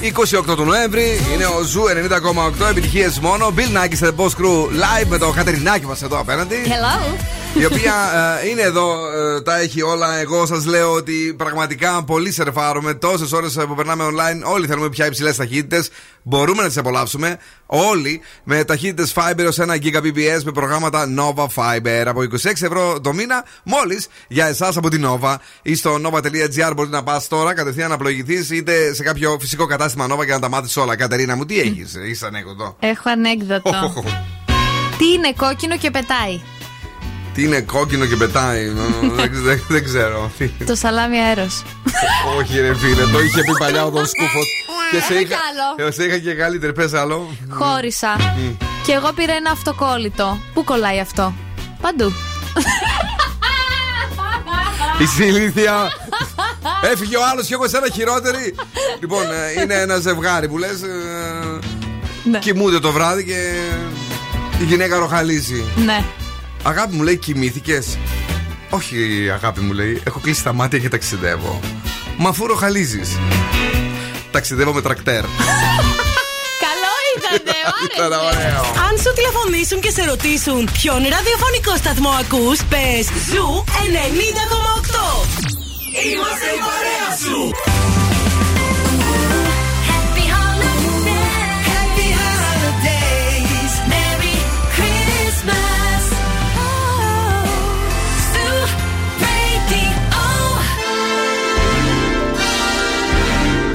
είκοσι οκτώ του Νοέμβρη είναι ο Ζου ενενήντα κόμμα οκτώ, επιτυχίες μόνο. Bill Nakis, The Boss Crew Live με το Κατερινάκι μας εδώ απέναντι. Hello. Η οποία ε, είναι εδώ, ε, τα έχει όλα. Εγώ σας λέω ότι πραγματικά πολύ σερφάρουμε. Τόσες ώρες που περνάμε online, όλοι θέλουμε πια υψηλές ταχύτητες. Μπορούμε να τις απολαύσουμε όλοι με ταχύτητες Fiber ως ένα γίγαμπιτ πι πι ες με προγράμματα Nova Fiber από είκοσι έξι ευρώ το μήνα, μόλις για εσάς από την Nova. Ή στο νόβα τελεία τζι άρ μπορείτε να πας τώρα κατευθείαν να πλοηγηθείς, είτε σε κάποιο φυσικό κατάστημα Nova και να τα μάθεις όλα. Κατερίνα μου, τι έχεις, έχεις ανέκδοτο? Έχω ανέκδοτο. Oh, oh, oh. Τι είναι κόκκινο και πετάει? Τι είναι κόκκινο και πετάει? Δεν ξέρω. Το σαλάμι αέρος. Όχι ρε φίλε, το είχε πει παλιά ο Τον Σκούφος. Και σε είχα και καλύτερη. Πες άλλο. Χώρισα και εγώ πήρα ένα αυτοκόλλητο. Πού κολλάει αυτό? Παντού. Η συλλήθεια. Έφυγε ο άλλος και εγώ σε ένα χειρότερη. Λοιπόν, είναι ένα ζευγάρι που λες, κοιμούνται το βράδυ και η γυναίκα ροχαλίζει. Ναι. Αγάπη μου, λέει, κοιμήθηκες? Όχι αγάπη μου, λέει, έχω κλείσει τα μάτια και ταξιδεύω. Μα αφού ροχαλίζεις? Ταξιδεύω με τρακτέρ. Καλό ήταν, ήταν ωραίο. Αν σου τηλεφωνήσουν και σε ρωτήσουν ποιον ραδιοφωνικό σταθμό ακούς, πες Ζου ενενήντα κόμμα οκτώ. Είμαστε η παρέα σου.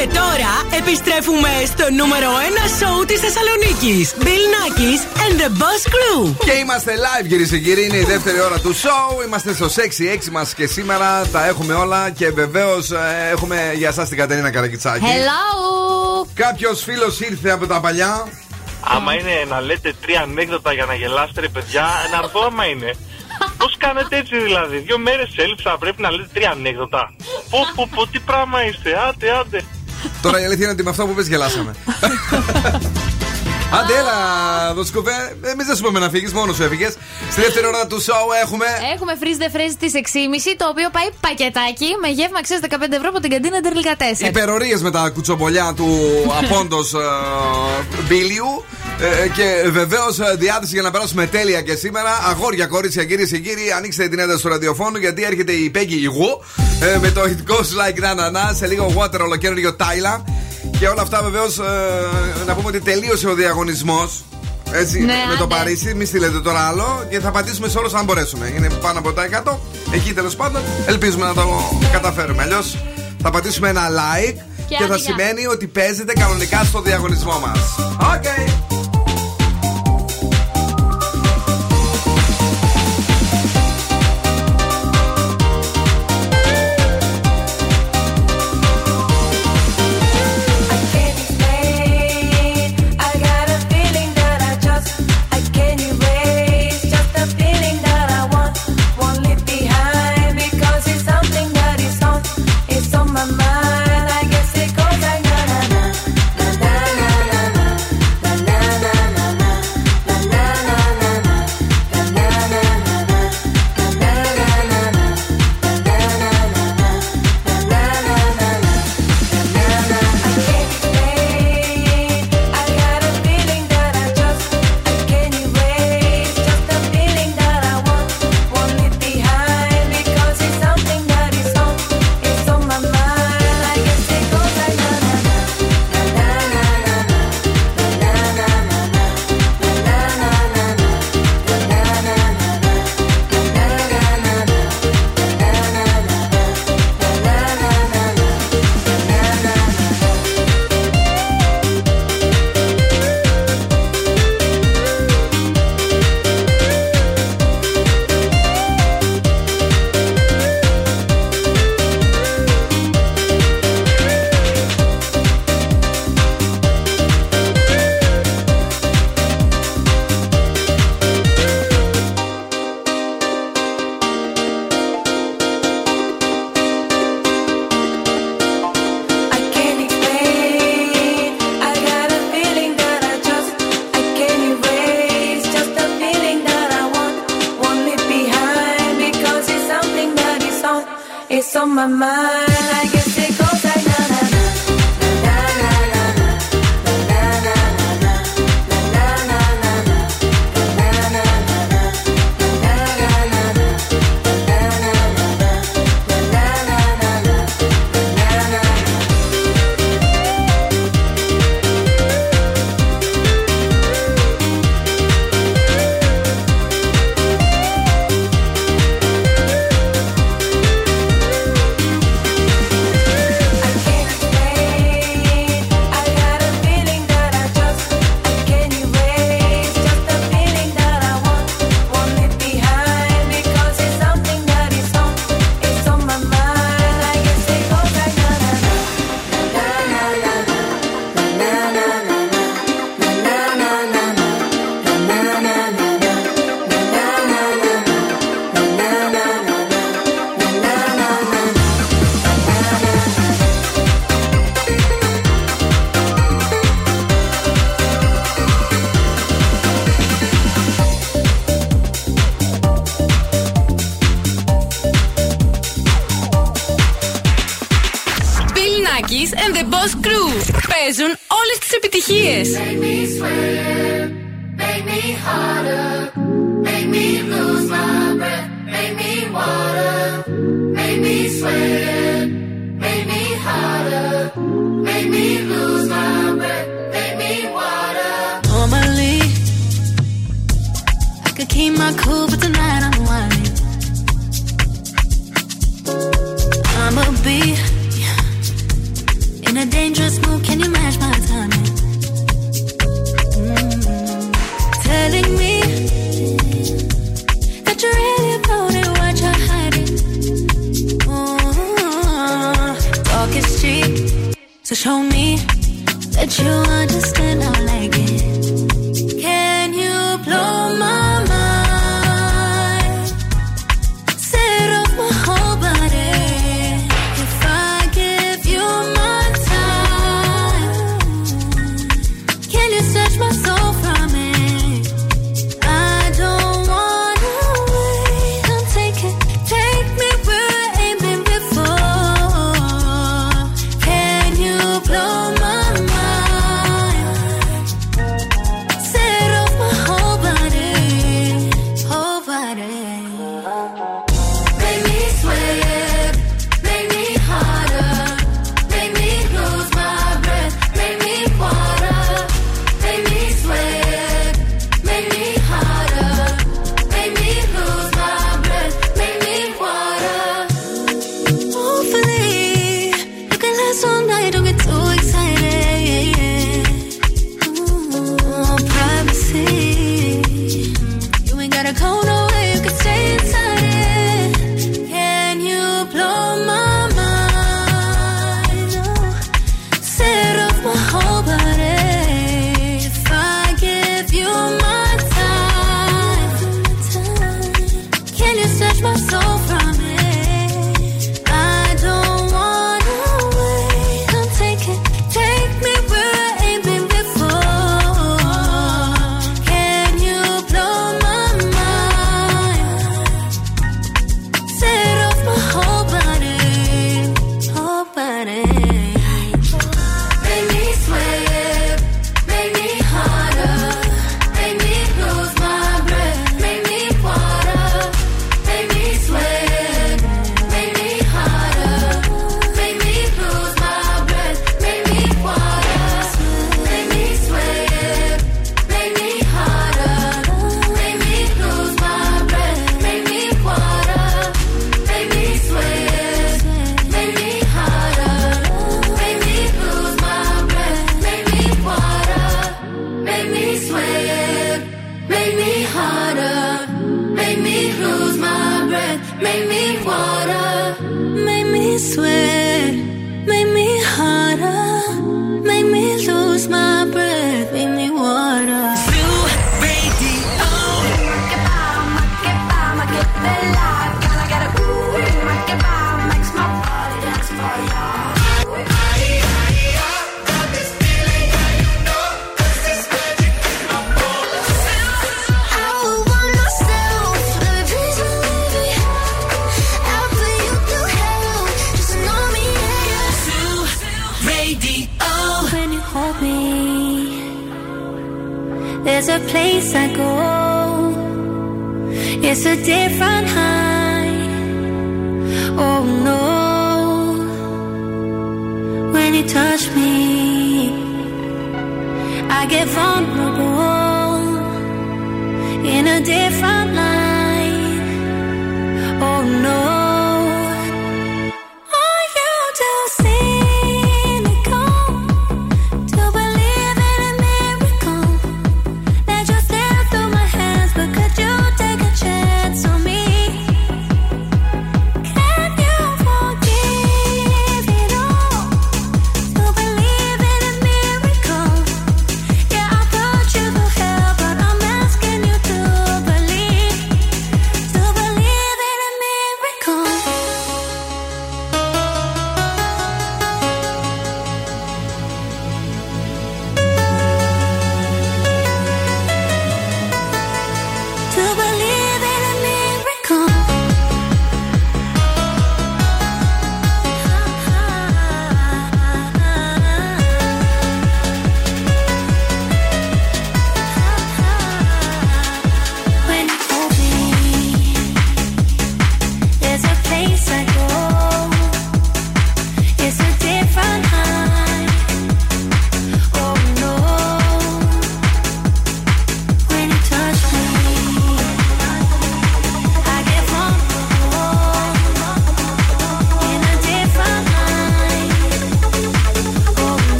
Και τώρα επιστρέφουμε στο νούμερο ένα σόου της Θεσσαλονίκης, Bill Nakis and the Boss Crew. Και είμαστε live, κυρίες και κύριοι, είναι η δεύτερη ώρα του σόου. Είμαστε στο έξι έξι μας και σήμερα τα έχουμε όλα. Και βεβαίως έχουμε για σας την Κατερίνα Καρακιτσάκη. Hello. Κάποιος φίλος ήρθε από τα παλιά. Άμα είναι να λέτε τρία ανέκδοτα για να γελάσετε ρε παιδιά, ένα αρθώμα είναι. Πώς κάνετε έτσι δηλαδή? Δύο μέρες έλειψα, πρέπει να λέτε τρία ανέκδοτα. Πω πω πω, τι πράγμα είστε, άντε άντε. Τώρα η αλήθεια είναι ότι με αυτό που πες γελάσαμε. Άντε, έλα, Δοσκοπέ. Εμείς δεν σου είπαμε να φύγεις, μόνο σου έφυγες. Στη δεύτερη ώρα του σοου έχουμε. Έχουμε freeze the phrase της έξι και μισή, το οποίο πάει πακετάκι με γεύμα αξίας δεκαπέντε ευρώ από την καντίνα Τερλικά τέσσερα. Υπερορίες με τα κουτσομπολιά του απόντος Μπίλιου. Ε, και βεβαίως διάθεση για να περάσουμε τέλεια και σήμερα. Αγόρια, κορίτσια, κυρίες και κύριοι, ανοίξτε την ένταση του ραδιοφώνου, γιατί έρχεται η Peggy Υγού ε, με το ηθικό like na na na. Σε λίγο water, ολοκαίριο Τάιλα. Και όλα αυτά βεβαίως, ε, να πούμε ότι τελείωσε ο διαγωνισμός. Έτσι, ναι, με το ναι. Παρίσι, μη στείλετε τώρα άλλο. Και θα πατήσουμε σε όλους αν μπορέσουμε. Είναι πάνω από τα εκατό. Εκεί τέλος πάντων ελπίζουμε να το καταφέρουμε. Αλλιώς θα πατήσουμε ένα like και, και θα σημαίνει ότι παίζετε κανονικά στο διαγωνισμό μας. Οκ. Okay. There's a place I go, it's a different high. Oh no, when you touch me, I get vulnerable in a different light. Oh no.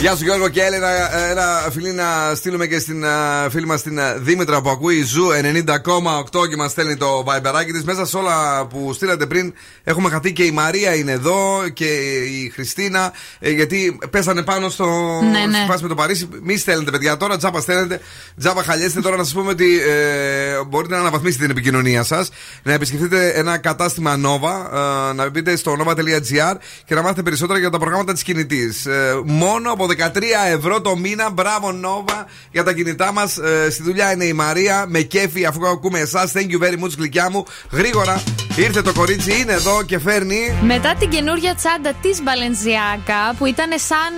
Γεια σου Γιώργο και Έλενα, ένα φιλί να στείλουμε και στην φίλη μας την Δήμητρα που ακούει Zoo ενενήντα κόμμα οκτώ και μας στέλνει το Viberάκι της. Μέσα σε όλα που στείλατε πριν έχουμε χαθεί και η Μαρία είναι εδώ και η Χριστίνα, γιατί πέσανε πάνω στο ναι, ναι. φάση με το Παρίσι. Μη στέλνετε παιδιά τώρα, τζάπα στέλνετε, τζάπα χαλιέστε. Τώρα να σας πούμε ότι ε, μπορείτε να αναβαθμίσετε την επικοινωνία σας, να επισκεφτείτε ένα κατάστημα Nova, ε, να μπείτε στο nova.gr και να μάθετε περισσότερα για τα προγράμματα της κινητής. Ε, μόνο από δεκατρία ευρώ το μήνα, μπράβο Nova για τα κινητά μας. Ε, στη δουλειά είναι η Μαρία, με κέφι αφού ακούμε εσάς. Thank you very much, γλυκιά μου. Γρήγορα ήρθε το κορίτσι, είναι εδώ και φέρνει. Μετά την καινούργια τσάντα της Balenciaga που ήταν σαν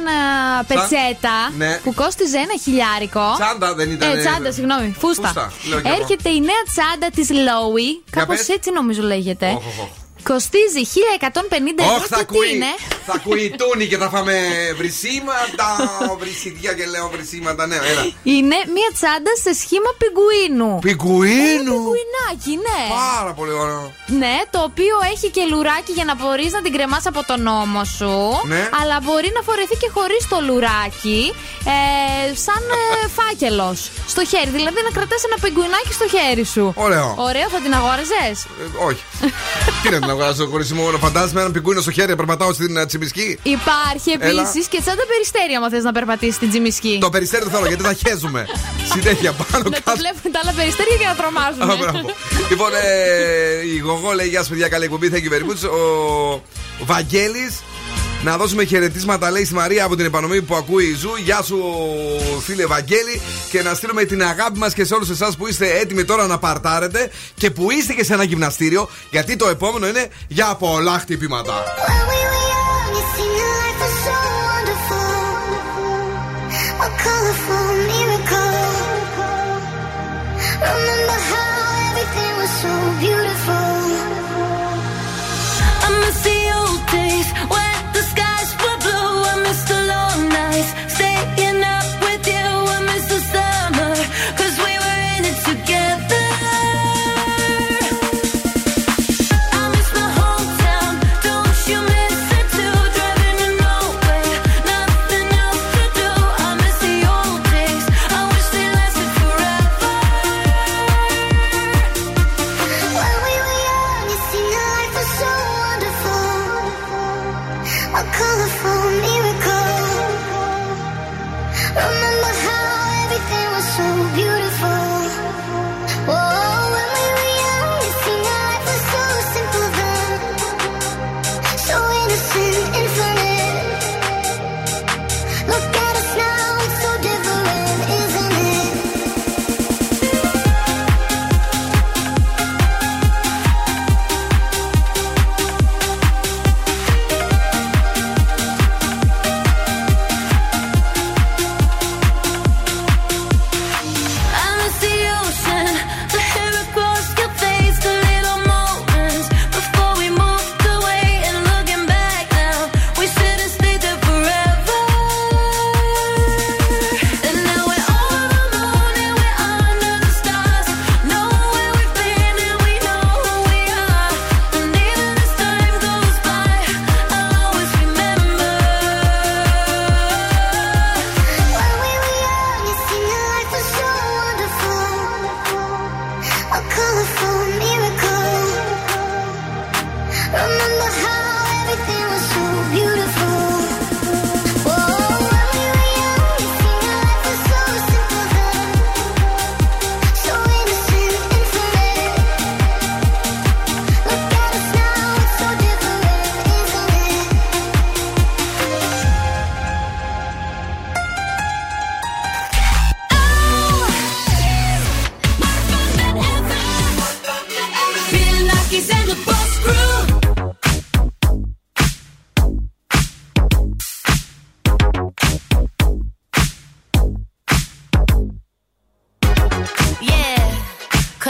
uh, πετσέτα, σαν, ναι. που κόστιζε ένα χιλιάρικο. Τσάντα δεν ήταν. Ε, τσάντα, συγγνώμη, φούστα. φούστα Έρχεται η νέα τσάντα της Loewe, κάπως έτσι νομίζω λέγεται. Oh, oh, oh. Κοστίζει χίλια εκατόν πενήντα ευρώ. Όχι, θα ακούει. Θα ακούει Τούνη και θα φάμε βρυσίματα. Βρυσιδιά και λέω βρυσίματα, ναι, έλα. Είναι μια τσάντα σε σχήμα πιγκουίνου. Πιγκουίνου! Πιγκουινάκι, ναι. Πάρα πολύ ωραίο. Ναι, το οποίο έχει και λουράκι για να μπορείς να την κρεμάς από τον ώμο σου. Ναι. Αλλά μπορεί να φορεθεί και χωρίς το λουράκι. Ε, σαν ε, φάκελος στο χέρι. Δηλαδή να κρατάς ένα πιγκουινάκι στο χέρι σου. Ωραίο. Ωραίο, θα την αγόραζες? Ε, όχι. Τι να την αγοράσω χωρίς μόνο, φαντάζομαι έναν πιγκουίνο στο χέρι, περπατάω στην Τσιμισκή. Υπάρχει επίσης και τσάντα περιστέρι, άμα θες να περπατήσεις στην Τσιμισκή. Το περιστέρι το θέλω, γιατί θα χέζουμε. Συνέχεια πάνω κάτω. Να βλέπουν τα άλλα περιστέρια και να τρομάζουν. Λοιπόν, η Γογό λέει: γεια σου, παιδιά, καλή εκπομπή. Thank you very much. Ο Βαγγέλης. Να δώσουμε χαιρετίσματα, λέει, στη Μαρία από την επανομή που ακούει η Ζου. Γεια σου, φίλε Βαγγέλη. Και να στείλουμε την αγάπη μας και σε όλους εσάς που είστε έτοιμοι τώρα να παρτάρετε και που είστε και σε ένα γυμναστήριο, γιατί το επόμενο είναι για πολλά χτυπήματα.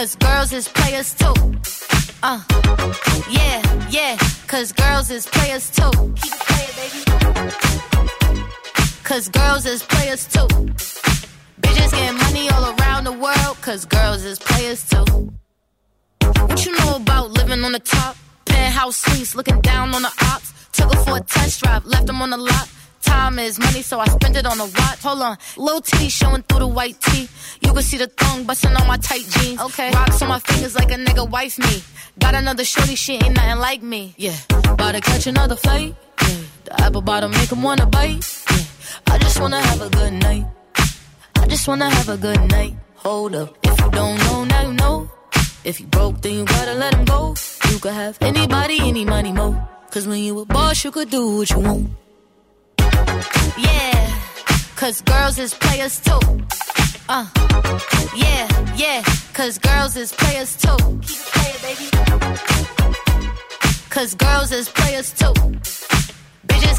'cause girls is players too. Uh, yeah, yeah, 'cause girls is players too. Keep it playing, baby. 'Cause girls is players too. Bitches getting money all around the world, 'cause girls is players too. What you know about living on the top? Penthouse suites, looking down on the ops. Took her for a test drive, left them on the lot. Time is money, so I spend it on a watch. Hold on, low T showing through the white tee. You can see the thong busting on my tight jeans. Okay, rocks on my fingers like a nigga wife me. Got another shorty, she ain't nothing like me. Yeah, about to catch another flight. Yeah. The apple bottom make 'em wanna bite. Yeah. I just wanna have a good night. I just wanna have a good night. Hold up, if you don't know, now you know. If you broke, then you gotta let him go. You could have anybody, any money, mo. 'Cause when you a boss, you could do what you want. Yeah, 'cause girls is players too. Uh, yeah, yeah, 'cause girls is players too. Keep it playing, baby. 'Cause girls is players too. Bitches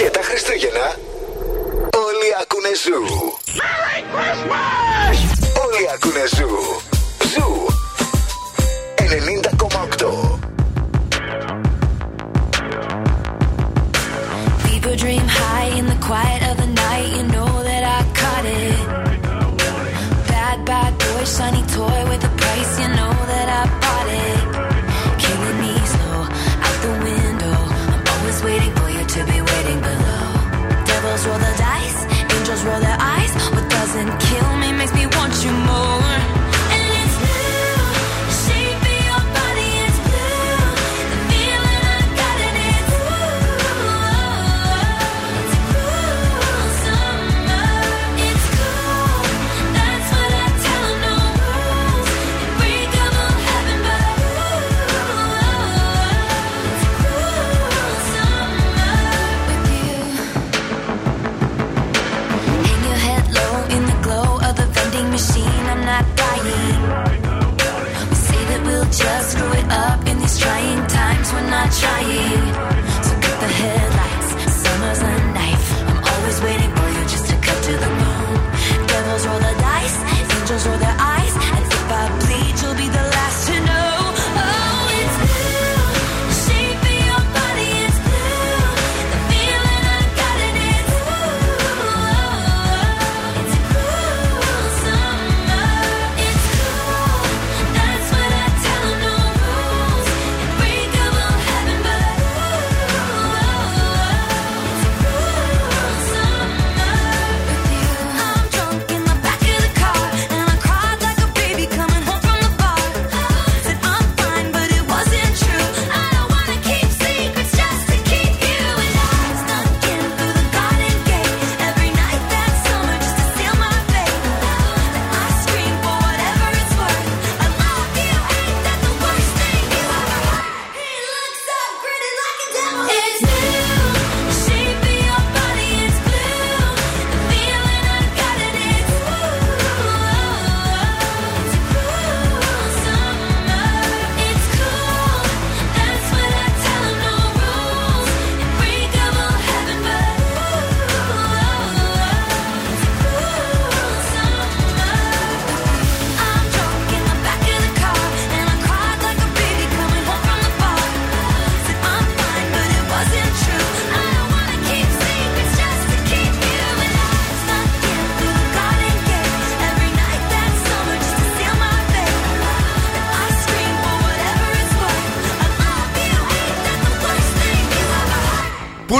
Και τα Χριστούγεννα όλοι ακούνε Zoo. Merry Christmas! Όλοι ακούνε Zoo. Zoo ενενήντα κόμμα οκτώ. People dream high in the quiet of the night. You know that I caught it. Bad, bad boy, shiny toy with a price. You know that I bought it. Killing me slow, out the window. I'm always waiting for you to be. Devils roll the dice, angels roll their eyes. What doesn't kill me makes me want you more. And it's blue, the shape of your body is blue. The feeling I got and it's ooh. It's a cruel summer, it's cool. That's what I tell them, no rules. Unbreakable heaven, but ooh. It's a cruel summer with you. Machine, I'm not dying. We say that we'll just screw it up in these trying times. We're not trying. So cut the headlights, summer's a knife. I'm always waiting for you just to cut to the bone. Devils roll the dice, angels roll their eyes. And if I bleed, you'll be the last to know.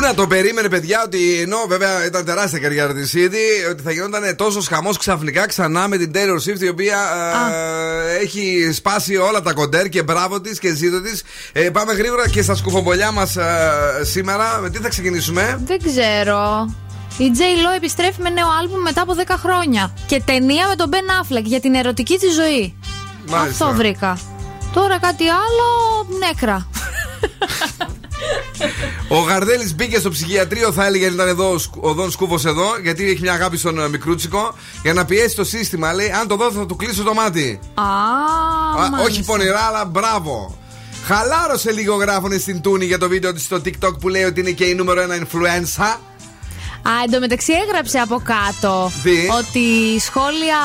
Πού να το περίμενε, παιδιά, ότι ενώ βέβαια ήταν τεράστια καριέρα της ήδη, ότι θα γινόταν τόσο χαμός ξαφνικά ξανά με την Taylor Swift, η οποία ε, έχει σπάσει όλα τα κοντέρ και μπράβο της και ζήτω της. Ε, πάμε γρήγορα και στα σκουφομπολιά μας ε, σήμερα. Με τι θα ξεκινήσουμε? Δεν ξέρω. Η Τζέι Λο επιστρέφει με νέο άλμπουμ μετά από δέκα χρόνια. Και ταινία με τον Ben Affleck για την ερωτική της ζωή. Μάλιστα. Αυτό βρήκα. Τώρα κάτι άλλο, νέκρα. Ο Γαρδέλης μπήκε στο ψυχιατρίο, θα έλεγε, ήταν εδώ ο Δον Σκούβος εδώ, γιατί έχει μια αγάπη στον μικρούτσικο, για να πιέσει το σύστημα. Λέει, αν το δω θα του κλείσω το μάτι. Α, Α όχι πονηρά, αλλά μπράβο. Χαλάρωσε λίγο, γράφουνε στην Τούνη για το βίντεο της στο TikTok που λέει ότι είναι και η νούμερο ένα influencer. Α, εντωμεταξύ έγραψε από κάτω Δι. ότι σχόλια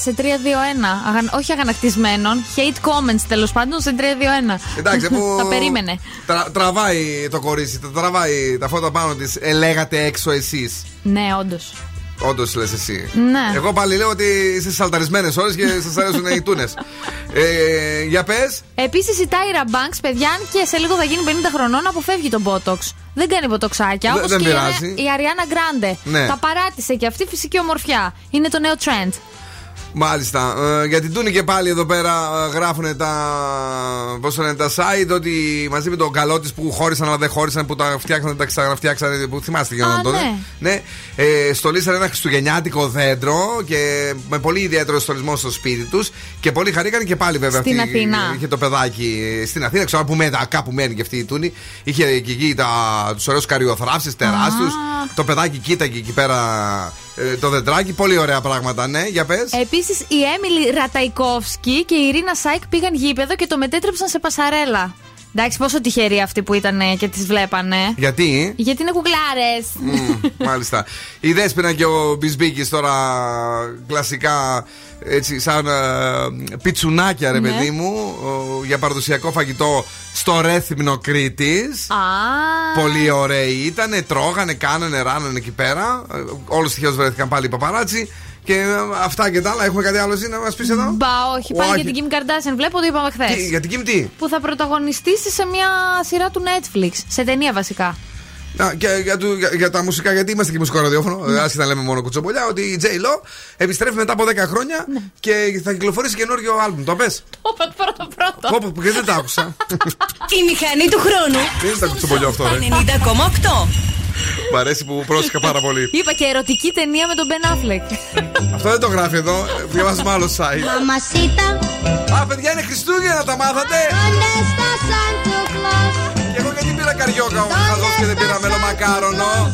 σε τρία δύο ένα, αγαν... όχι αγανακτισμένων, hate comments τέλος πάντων σε τρία δύο ένα. Εντάξει, που τα περίμενε. Τρα... Τραβάει το κορίτσι, τα τραβάει τα φώτα πάνω της, ε, λέγατε έξω εσείς. Ναι, όντως. Όντως λες εσύ. Ναι. Εγώ πάλι λέω ότι είσαι σαλταρισμένες ώρες και σας αρέσουν οι τούνες. Ε, για πες. Επίσης η Tyra Banks, παιδιά, και σε λίγο θα γίνει πενήντα χρονών, αποφεύγει τον Botox. Δεν κάνει ποτοξάκια, όπως και πειράζει. Η Ariana Grande. Ναι. Τα παράτησε και αυτή, φυσική ομορφιά. Είναι το νέο trend. Μάλιστα. Ε, για την Τούνη και πάλι εδώ πέρα γράφουν τα, πώς λένε, τα site, ότι μαζί με τον καλό της που χώρισαν αλλά δεν χώρισαν, που τα φτιάξαν, τα ξαναφτιάξαν, που θυμάστε και όταν τότε. Ναι. ναι. Ε, στολίσαν ένα χριστουγεννιάτικο δέντρο και με πολύ ιδιαίτερο στολισμό στο σπίτι τους και πολύ χαρήκαν και πάλι βέβαια στην αυτή. Αθήνα. Είχε το παιδάκι στην Αθήνα, ξέρω που μένει, κάπου μένει και αυτή η Τούνη. Είχε εκεί, εκεί τους ωραίους καριοθράψεις τεράστιους. Ah. Το παιδάκι κοίταγε εκεί πέρα. Το δεντράκι, πολύ ωραία πράγματα, ναι, για πες. Επίσης η Έμιλι Ραταϊκόφσκι και η Ιρίνα Σάικ πήγαν γήπεδο και το μετέτρεψαν σε πασαρέλα. Εντάξει, πόσο τυχεροί αυτοί που ήταν και τις βλέπανε. Γιατί? Γιατί είναι κουκλάρες. Mm, μάλιστα. Η Δέσποινα και ο Μπισμπίκης τώρα κλασικά, έτσι, σαν uh, πιτσουνάκια, ρε ναι. παιδί μου, uh, για παραδοσιακό φαγητό στο Ρέθυμνο Κρήτης. Ah. Πολύ ωραίοι ήτανε, τρώγανε, κάνανε, ράνανε εκεί πέρα. Όλους τυχαίως βρέθηκαν πάλι οι παπαράτσι. Και αυτά και τα άλλα. Έχουμε κάτι άλλο να μας πεις εδώ? Μπα, όχι. Πάλι για την Kim Kardashian. Βλέπω ότι είπαμε χθες. Τι, για την Kim τι? Που θα πρωταγωνιστήσει σε μια σειρά του Netflix. Σε ταινία βασικά. Να, και, για, για, για τα μουσικά, γιατί είμαστε και μουσικό ραδιόφωνο. Mm. Άσχετα λέμε μόνο κουτσομπολιά. Ότι η Τζέι Λο επιστρέφει μετά από δέκα χρόνια mm. και θα κυκλοφορήσει καινούριο άλμπουμ. Το πες. Το είπα πρώτο πρώτο. Κόπο που δεν τα άκουσα. Η μηχανή του χρόνου. Δεν ήταν κουτσομπολιό αυτό, ρε. ενενήντα κόμμα οκτώ. Μ' αρέσει που πρόσεχα πάρα πολύ. Είπα και ερωτική ταινία με τον Ben Affleck. Αυτό δεν το γράφει εδώ. Διαβάζουμε άλλο site. Α, παιδιά, είναι Χριστούγεννα, τα μάθατε. Και εγώ και την πήρα καριόκα. Ο Χαζός και δεν πήρα μελομακάρονο.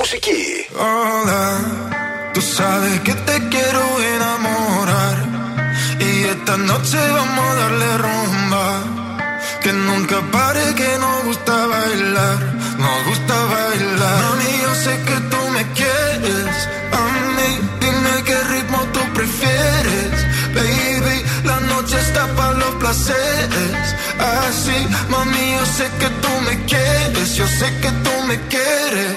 μουσική. Hola, tú sabes que te quiero enamorar y esta noche vamos a darle rumba. Que nunca pare, que nos gusta bailar, nos gusta bailar. Mami, yo sé que tú me quieres a mí, dime qué ritmo tú prefieres. Baby, la noche está para los placeres. Así, mami, yo sé que tú me quieres, yo sé que tú me quieres.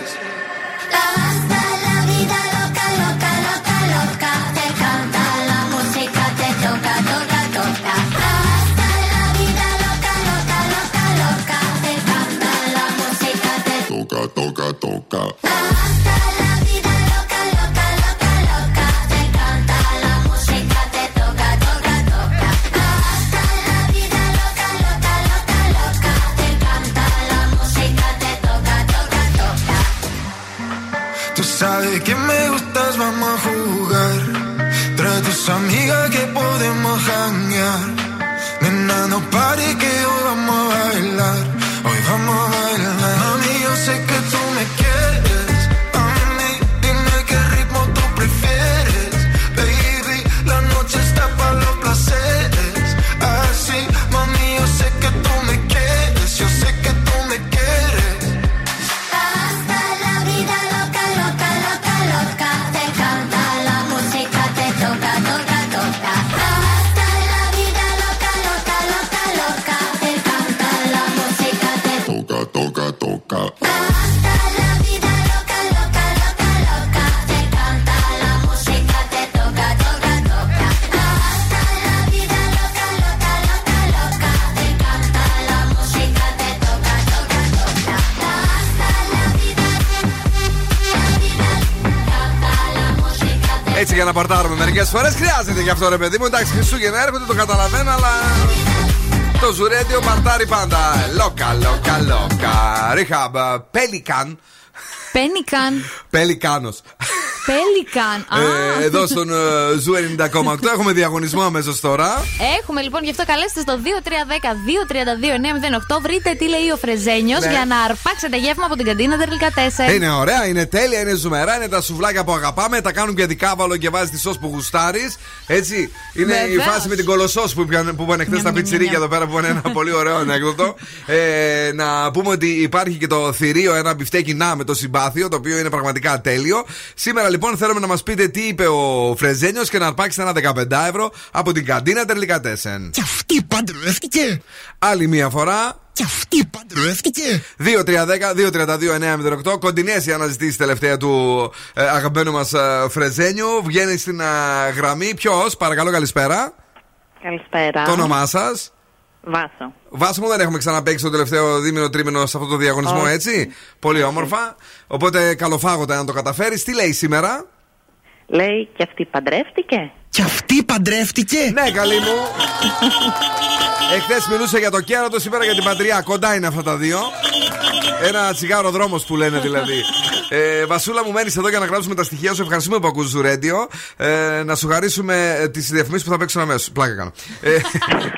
Hasta la vida loca, loca, loca, loca. Te canta la música, te toca, toca, toca. Hasta la vida loca, loca, loca, loca. Te canta la música, te toca, toca, toca. Hasta la vida loca, loca, loca, loca. Te canta la música, te toca, toca, toca. Hasta la vida loca, loca, loca, loca. Te canta la música, te toca, toca, toca. Tú sabes que me gustas, vamos a jugar. Trae a tus amigas que podemos janguear. Nena, no pares que hoy vamos a bailar. Hoy vamos a bailar. Mami, yo sé que tú me quieres. A mí, dime qué ritmo tú prefieres. Baby, la noche está para los placeres. Así, mami, yo sé que tú me quieres. Yo sé que tú me quieres. Hasta la vida loca, loca, loca, loca. Te canta la música, te toca, toca, toca. Hasta la vida loca, loca, loca, loca. Te canta la música, te toca, toca, toca. Hasta la vida loca, loca, loca, loca. Te canta la música, te toca, toca, toca. Hasta la vida loca, loca, loca, loca. Te canta la música, te toca, toca, toca. Hasta la vida, la vida, canta la música, te Έτσι για να παρτάρουμε μερικές φορές χρειάζεται και αυτό ρε παιδί μου. Εντάξει, Χριστούγεννα έρχονται, το καταλαβαίνω, αλλά το Ζουρέντιο παρτάρει πάντα. Λόκα, λόκα, λόκα. Ρίχαμπ, πέλικαν. Πένικαν. Πελικάνος. Πέλικαν. Α. Ε, εδώ στον Ζου ενενήντα κόμμα οκτώ έχουμε διαγωνισμό αμέσως τώρα. Έχουμε λοιπόν, γι' αυτό καλέστε στο δύο τρία ένα μηδέν δύο τρία δύο εννιά μηδέν οκτώ. Βρείτε τι λέει ο Φρεζένιος, ναι, για να αρπάξετε γεύμα από την καντίνα Τερλικά τέσσερα. Είναι ωραία, είναι τέλεια, είναι ζουμερά, είναι τα σουβλάκια που αγαπάμε. Τα κάνουν και δικάβαλο και βάζει τη σως που γουστάρεις. Έτσι. Είναι βεβαίως η φάση με την κολοσσός που είπαν χθες τα πιτσιρίκια εδώ πέρα που είναι ένα πολύ ωραίο ανέκδοτο. Ε, να πούμε ότι υπάρχει και το θηρίο, ένα μπιφτέκι να με το συμπάθειο, το οποίο είναι πραγματικά τέλειο. Σήμερα λοιπόν θέλουμε να μας πείτε τι είπε ο Φρεζένιος και να αρπάξετε ένα δεκαπέντε ευρώ από την καντίνα Τερλικατέσεν. Και αυτή παντρεύτηκε. Άλλη μία φορά. Και αυτή παντρεύτηκε. δύο τρία ένα μηδέν δύο τρία δύο εννιά μηδέν οκτώ. Κοντινές οι αναζητήσεις τελευταία του ε, αγαπημένου μας ε, Φρεζένιου. Βγαίνει στην ε, γραμμή. Ποιος, παρακαλώ, καλησπέρα. Καλησπέρα. Το όνομά σας. Βάσο. Βάσο μου, δεν έχουμε ξαναπαίξει το τελευταίο δίμηνο τρίμηνο σε αυτό το διαγωνισμό, oh, έτσι. Πολύ όμορφα. Οπότε καλοφάγωτα να το καταφέρεις. Τι λέει σήμερα? Λέει και αυτή παντρεύτηκε. Και αυτή παντρεύτηκε. Ναι, καλή μου. Εχθές μιλούσε για το κέρατο, σήμερα για την παντριά. Κοντά είναι αυτά τα δύο. Ένα τσιγάρο δρόμος που λένε δηλαδή. Ε, Βασούλα μου, μένεις εδώ για να γράψουμε τα στοιχεία σου. Ευχαριστούμε που ακούς το ρέντιο. Ε, να σου χαρίσουμε τις διαφημίσεις που θα παίξουν αμέσως. Πλάκα κάνω. Ε,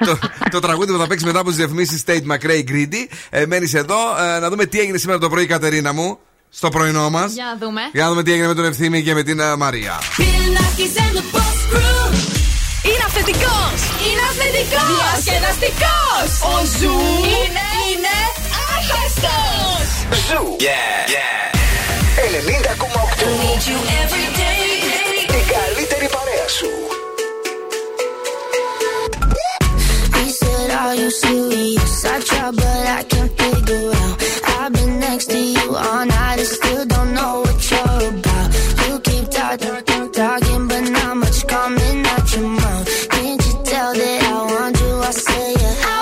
το, το τραγούδι που θα παίξει μετά από τις διαφημίσεις State McRae Greedy. Ε, μένεις εδώ. Ε, να δούμε τι έγινε σήμερα το πρωί, Κατερίνα μου. Στο πρωινό μας. Για να δούμε. Για να δούμε τι έγινε με τον Ευθύμη και με την uh, Μαρία. Είναι αθλητικός. Είναι αθλητικός. Διασκεδαστικός. Ο Ζου είναι, είναι άχαστος. Ζου. Yeah. Yeah. ενενήντα κόμμα οκτώ. Η καλύτερη παρέα σου. He said, are you serious? I tried, but I can't figure out. I've been next to you all night, I still don't know what you're about. You keep talking, talking, but not much coming out your mouth. Can't you tell that I want you? I say, yeah. I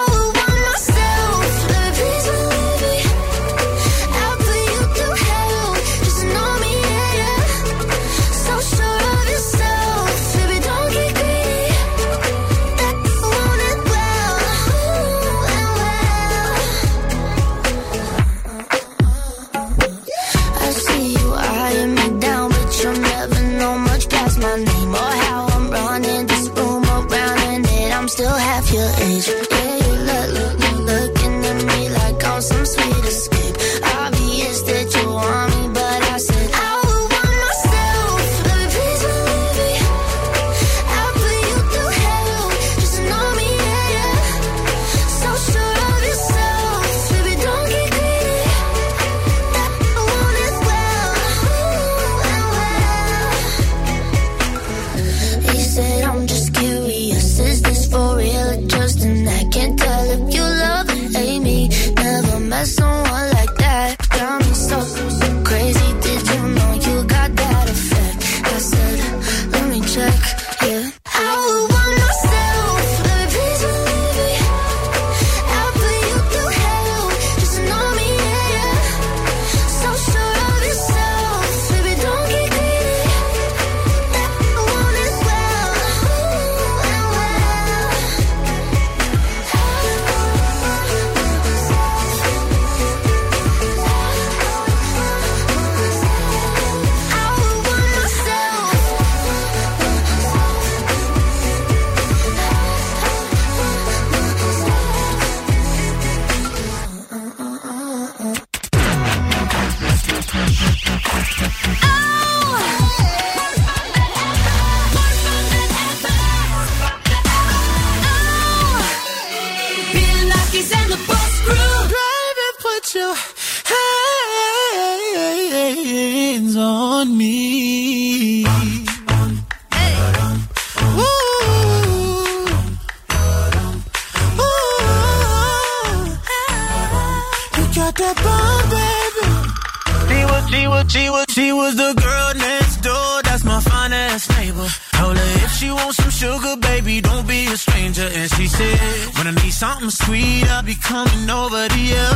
She was the girl next door, that's my fine ass neighbor. Told her if she wants some sugar, baby, don't be a stranger. And she said, when I need something sweet, I'll be coming over to you.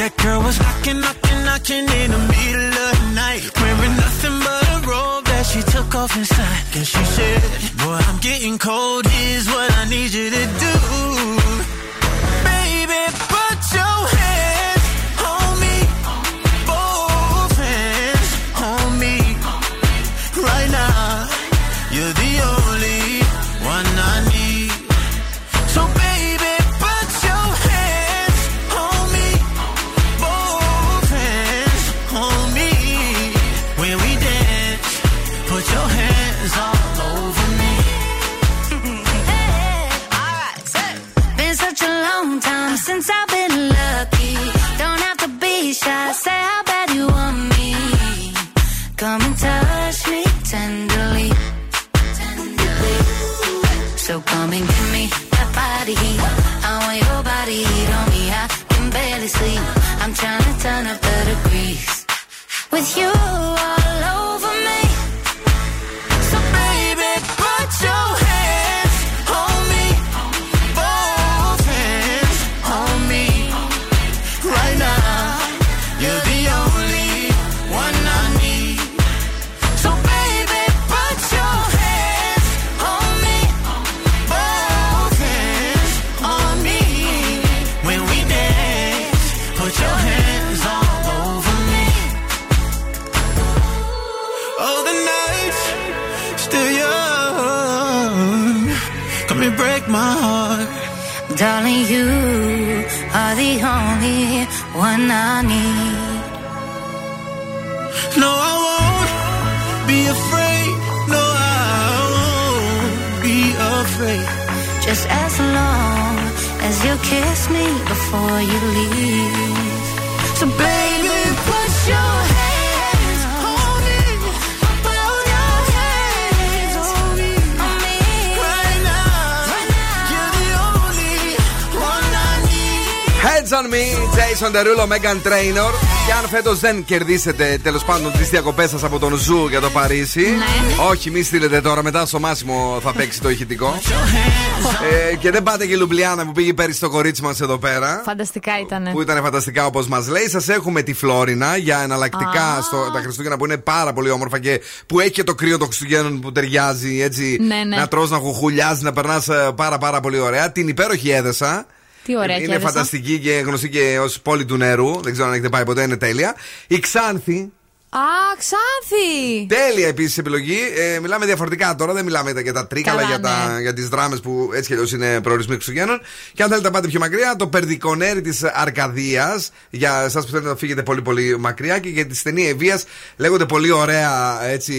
That girl was knocking, knocking, knocking in the middle of the night, wearing nothing but a robe that she took off inside. And she said, boy, I'm getting cold, here's what I need you to do. Baby, put your hands right now, you're the only one I need. So baby, put your hands on me, both hands on me. When we dance, put your hands all over me. Hey, all right, say. Been such a long time since I've been lucky. Don't have to be shy, say how bad you want me. Come and touch me tenderly, tenderly. So come and give me that body heat. I want your body heat on me. I can barely sleep. I'm trying to turn up the degrees with you all over me. So baby, put your hands on me, both hands on me. Right now, you're the only one I need. So baby, put your hands on me, both hands on me. When we dance, put your hands all over me. Oh, the night's still young, come and break my heart. Darling, you are the only one I need. No, I won't be afraid. No, I won't be afraid. Just as long as you kiss me before you leave. So baby, put your hands on me. Put your hands on me. Right now, right now, you're the only one I need. Hands on me, Jason Derulo, Megan Trainor. Και αν φέτος δεν κερδίσετε τέλος πάντων τις διακοπές σας από τον Ζου για το Παρίσι, ναι. Όχι, μη στείλετε τώρα, μετά στο Μάσιμο θα παίξει το ηχητικό. ε, και δεν πάτε και η Λουμπλιάνα που πήγε πέρυσι το κορίτσι μας εδώ πέρα. Φανταστικά ήτανε. Που ήταν φανταστικά όπως μας λέει. Σας έχουμε τη Φλόρινα για εναλλακτικά ah. στο, τα Χριστούγεννα που είναι πάρα πολύ όμορφα και που έχει και το κρύο των Χριστουγέννων που ταιριάζει έτσι. Ναι, ναι. Να τρως, να χουχουλιάζει, να περνάς πάρα, πάρα πολύ ωραία. Την υπέροχη Έδεσα. Τι ωραία, είναι έδεσα. Φανταστική και γνωστή και ως πόλη του νερού. Δεν ξέρω αν έχετε πάει ποτέ, είναι τέλεια. Η Ξάνθη. Α, Ξάνθη! Τέλεια επίσης επιλογή. Ε, μιλάμε διαφορετικά τώρα, δεν μιλάμε για τα τρίκαλα, για, ναι. για τις δράμες που έτσι κι αλλιώς είναι προορισμοί Χριστουγέννων. Και αν θέλετε να πάτε πιο μακριά, το Περδικονέρι της Αρκαδίας. Για εσάς που θέλετε να φύγετε πολύ πολύ μακριά και για τη στενή Ευβίας λέγονται πολύ ωραία έτσι,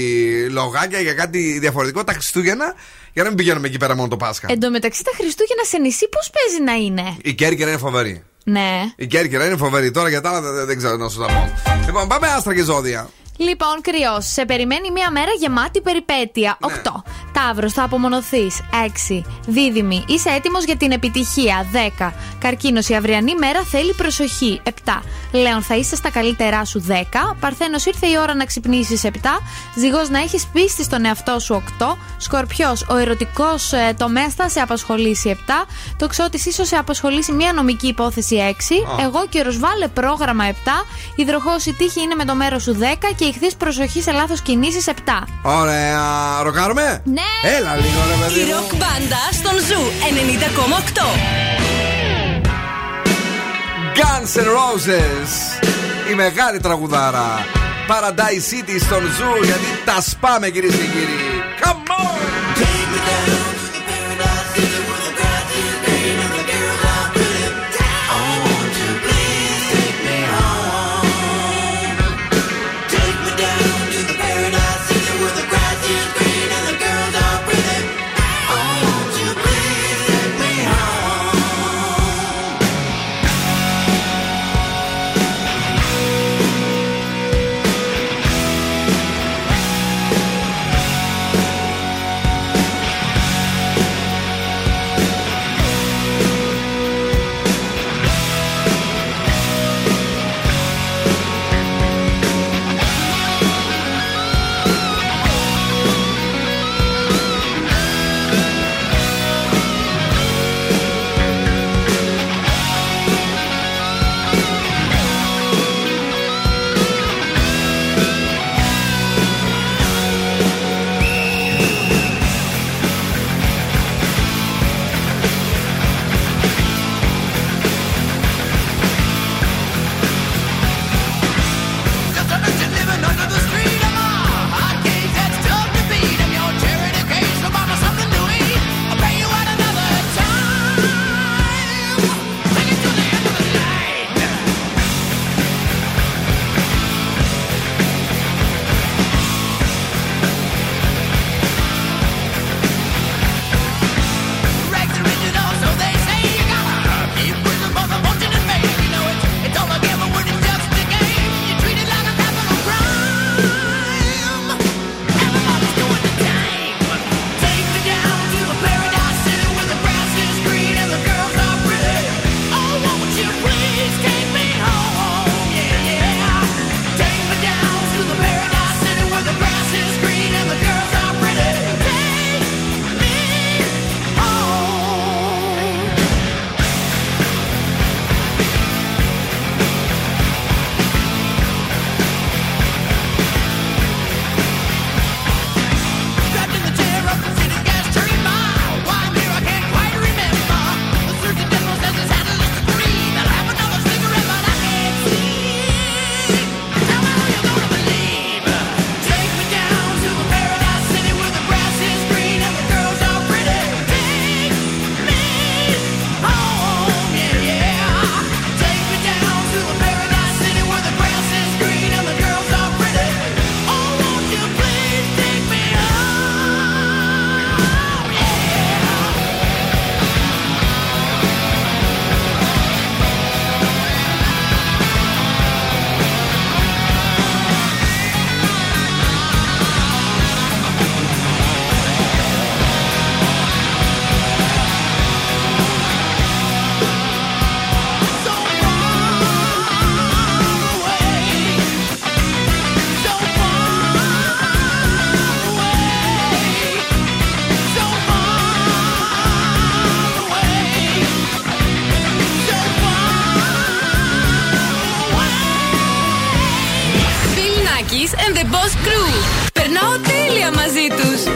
λογάκια για κάτι διαφορετικό τα Χριστούγεννα. Για να μην πηγαίνουμε εκεί πέρα μόνο το Πάσχα. Εν τω μεταξύ τα Χριστούγεννα σε νησί πώς παίζει να είναι? Η Κέρκυρα είναι φοβερή. Ναι. Η Κέρκυρα είναι φοβερή. Τώρα για τα άλλα δεν ξέρω να σου τα πω. Λοιπόν, πάμε άστρα και ζώδια. Λοιπόν, Κρυός, σε περιμένει μια μέρα γεμάτη περιπέτεια. Ναι. οκτώ. Ταύρος, θα απομονωθείς. έξι. Δίδυμη, είσαι έτοιμος για την επιτυχία. δέκα. Καρκίνος, η αυριανή μέρα θέλει προσοχή. επτά. Λέων, θα είσαι στα καλύτερά σου. δέκα. Παρθένος, ήρθε η ώρα να ξυπνήσεις. επτά. Ζυγός, να έχεις πίστη στον εαυτό σου. οκτώ. Σκορπιός, ο ερωτικός ε, τομέας θα σε απασχολήσει. επτά. Τοξότης, ίσως σε απασχολήσει μια νομική υπόθεση. έξι. Oh. Εγώ καιρος, βάλε πρόγραμμα. επτά. Υδροχός, η τύχη είναι με το μέρος σου. δέκα. Και ηχθείς προσοχή σε λάθος κινήσεις. επτά. Ωραία, ροκάρουμε. Ναι. Έλα λίγο ρε παιδί μου. Η ροκ μπάντα στον Ζου ενενήντα κόμμα οκτώ. Guns N' Roses, η μεγάλη τραγουδάρα. Paradise City στον Ζου, γιατί τα σπάμε κυρίες και κύριοι. Come on. Nakis and the Boss Crew. Περνάω τέλεια μαζί τους.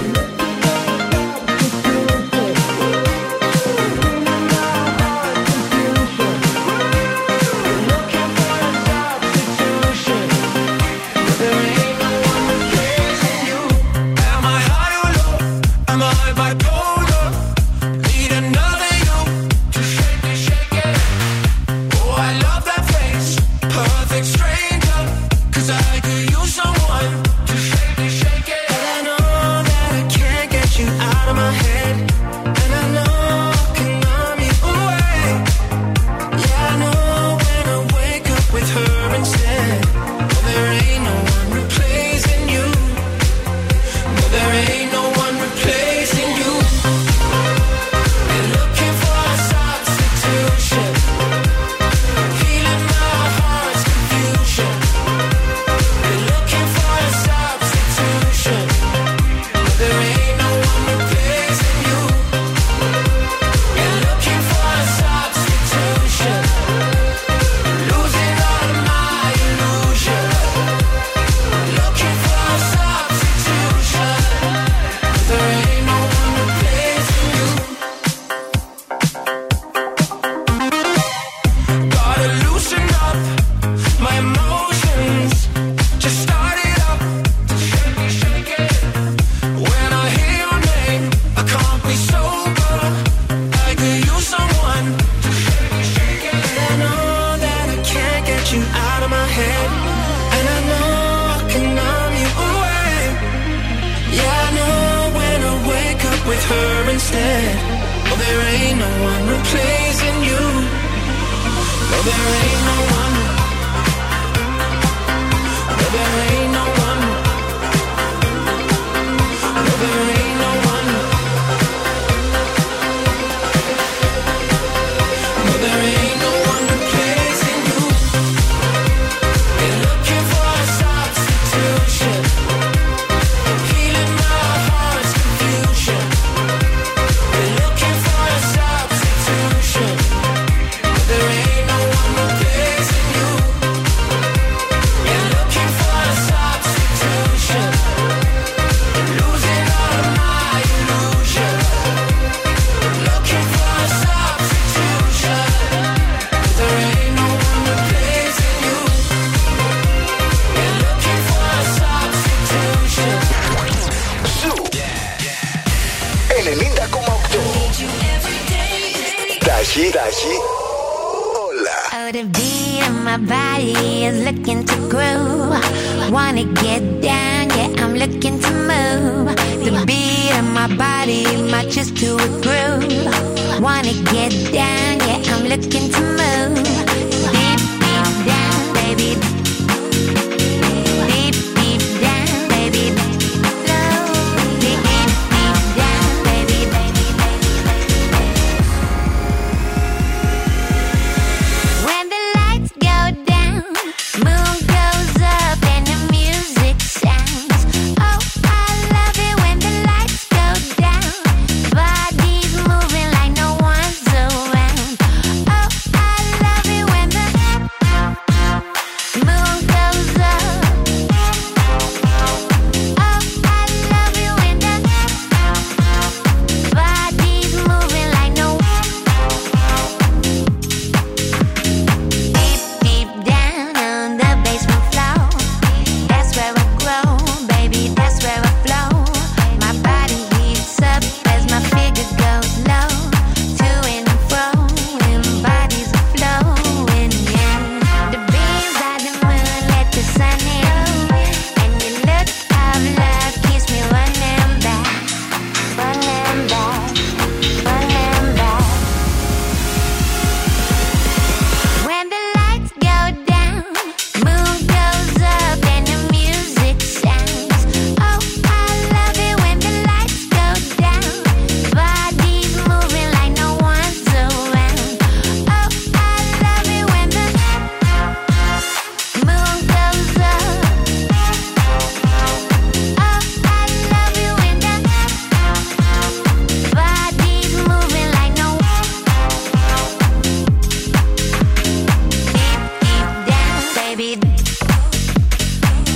When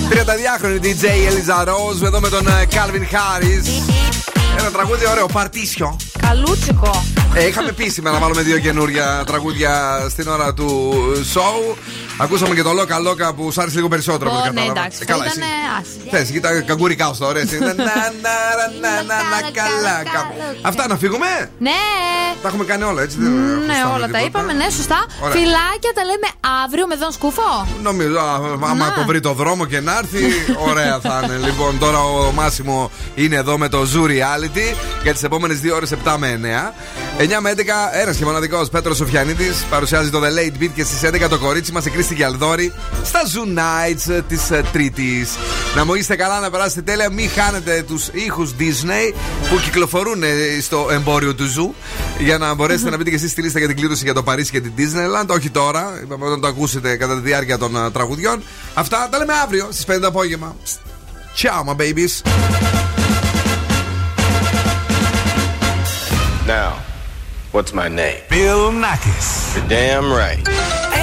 τριανταδυάχρονη ντι τζέι Eliza Rose εδώ με τον Calvin Harris. Ένα τραγούδι ωραίο, παρτίσιο. Καλούτσικο. Ε, είχαμε πει σήμερα να βάλουμε δύο καινούργια τραγούδια στην ώρα του σοου. Ακούσαμε και το Λόκα Λόκα που σ' άρεσε λίγο περισσότερο. Oh, ναι, εντάξει. Καλά, ήταν άσχημα. Θες, κοίτα, καγκουρικά στο ωραίο. Να, να, να, να, καλά. Αυτά, να φύγουμε. Ναι. Τα έχουμε κάνει όλα, έτσι. Ναι, όλα τα είπαμε, ναι, σωστά. Φιλάκια, τα λέμε αύριο με Δον Σκούφο. Νομίζω, άμα το βρει το δρόμο και να έρθει, ωραία θα είναι. Λοιπόν, τώρα ο Μάσιμο είναι εδώ με το Zoo Reality για τις επόμενες δύο ώρες επτά με εννιά. εννιά με έντεκα, ένας και μοναδικός Πέτρος Σοφιανίδης παρουσιάζει το The Late Beat και στις έντεκα το κορίτσι μας η Κρίστη Γιαλδόρη στα Zoo Nights της Τρίτης. Να μου είστε καλά, να περάσετε τέλεια, μην χάνετε τους ήχους Disney που κυκλοφορούν στο εμπόριο του Zoo για να μπορέσετε mm-hmm. να μπείτε και εσείς στη λίστα για την κλήρωση για το Παρίσι και την Disneyland. Όχι τώρα, είπαμε όταν το ακούσετε κατά τη διάρκεια των τραγουδιών. Αυτά τα λέμε αύριο στις πέντε το απόγευμα. Ciao, my babies. Now. What's my name? Bill Nakis. You're damn right.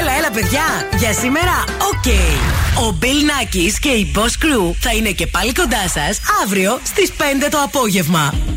Έλα, έλα παιδιά, για σήμερα, οκ. Okay. Ο Bill Nakis και η Boss Crew θα είναι και πάλι κοντά σας αύριο στις πέντε το απόγευμα.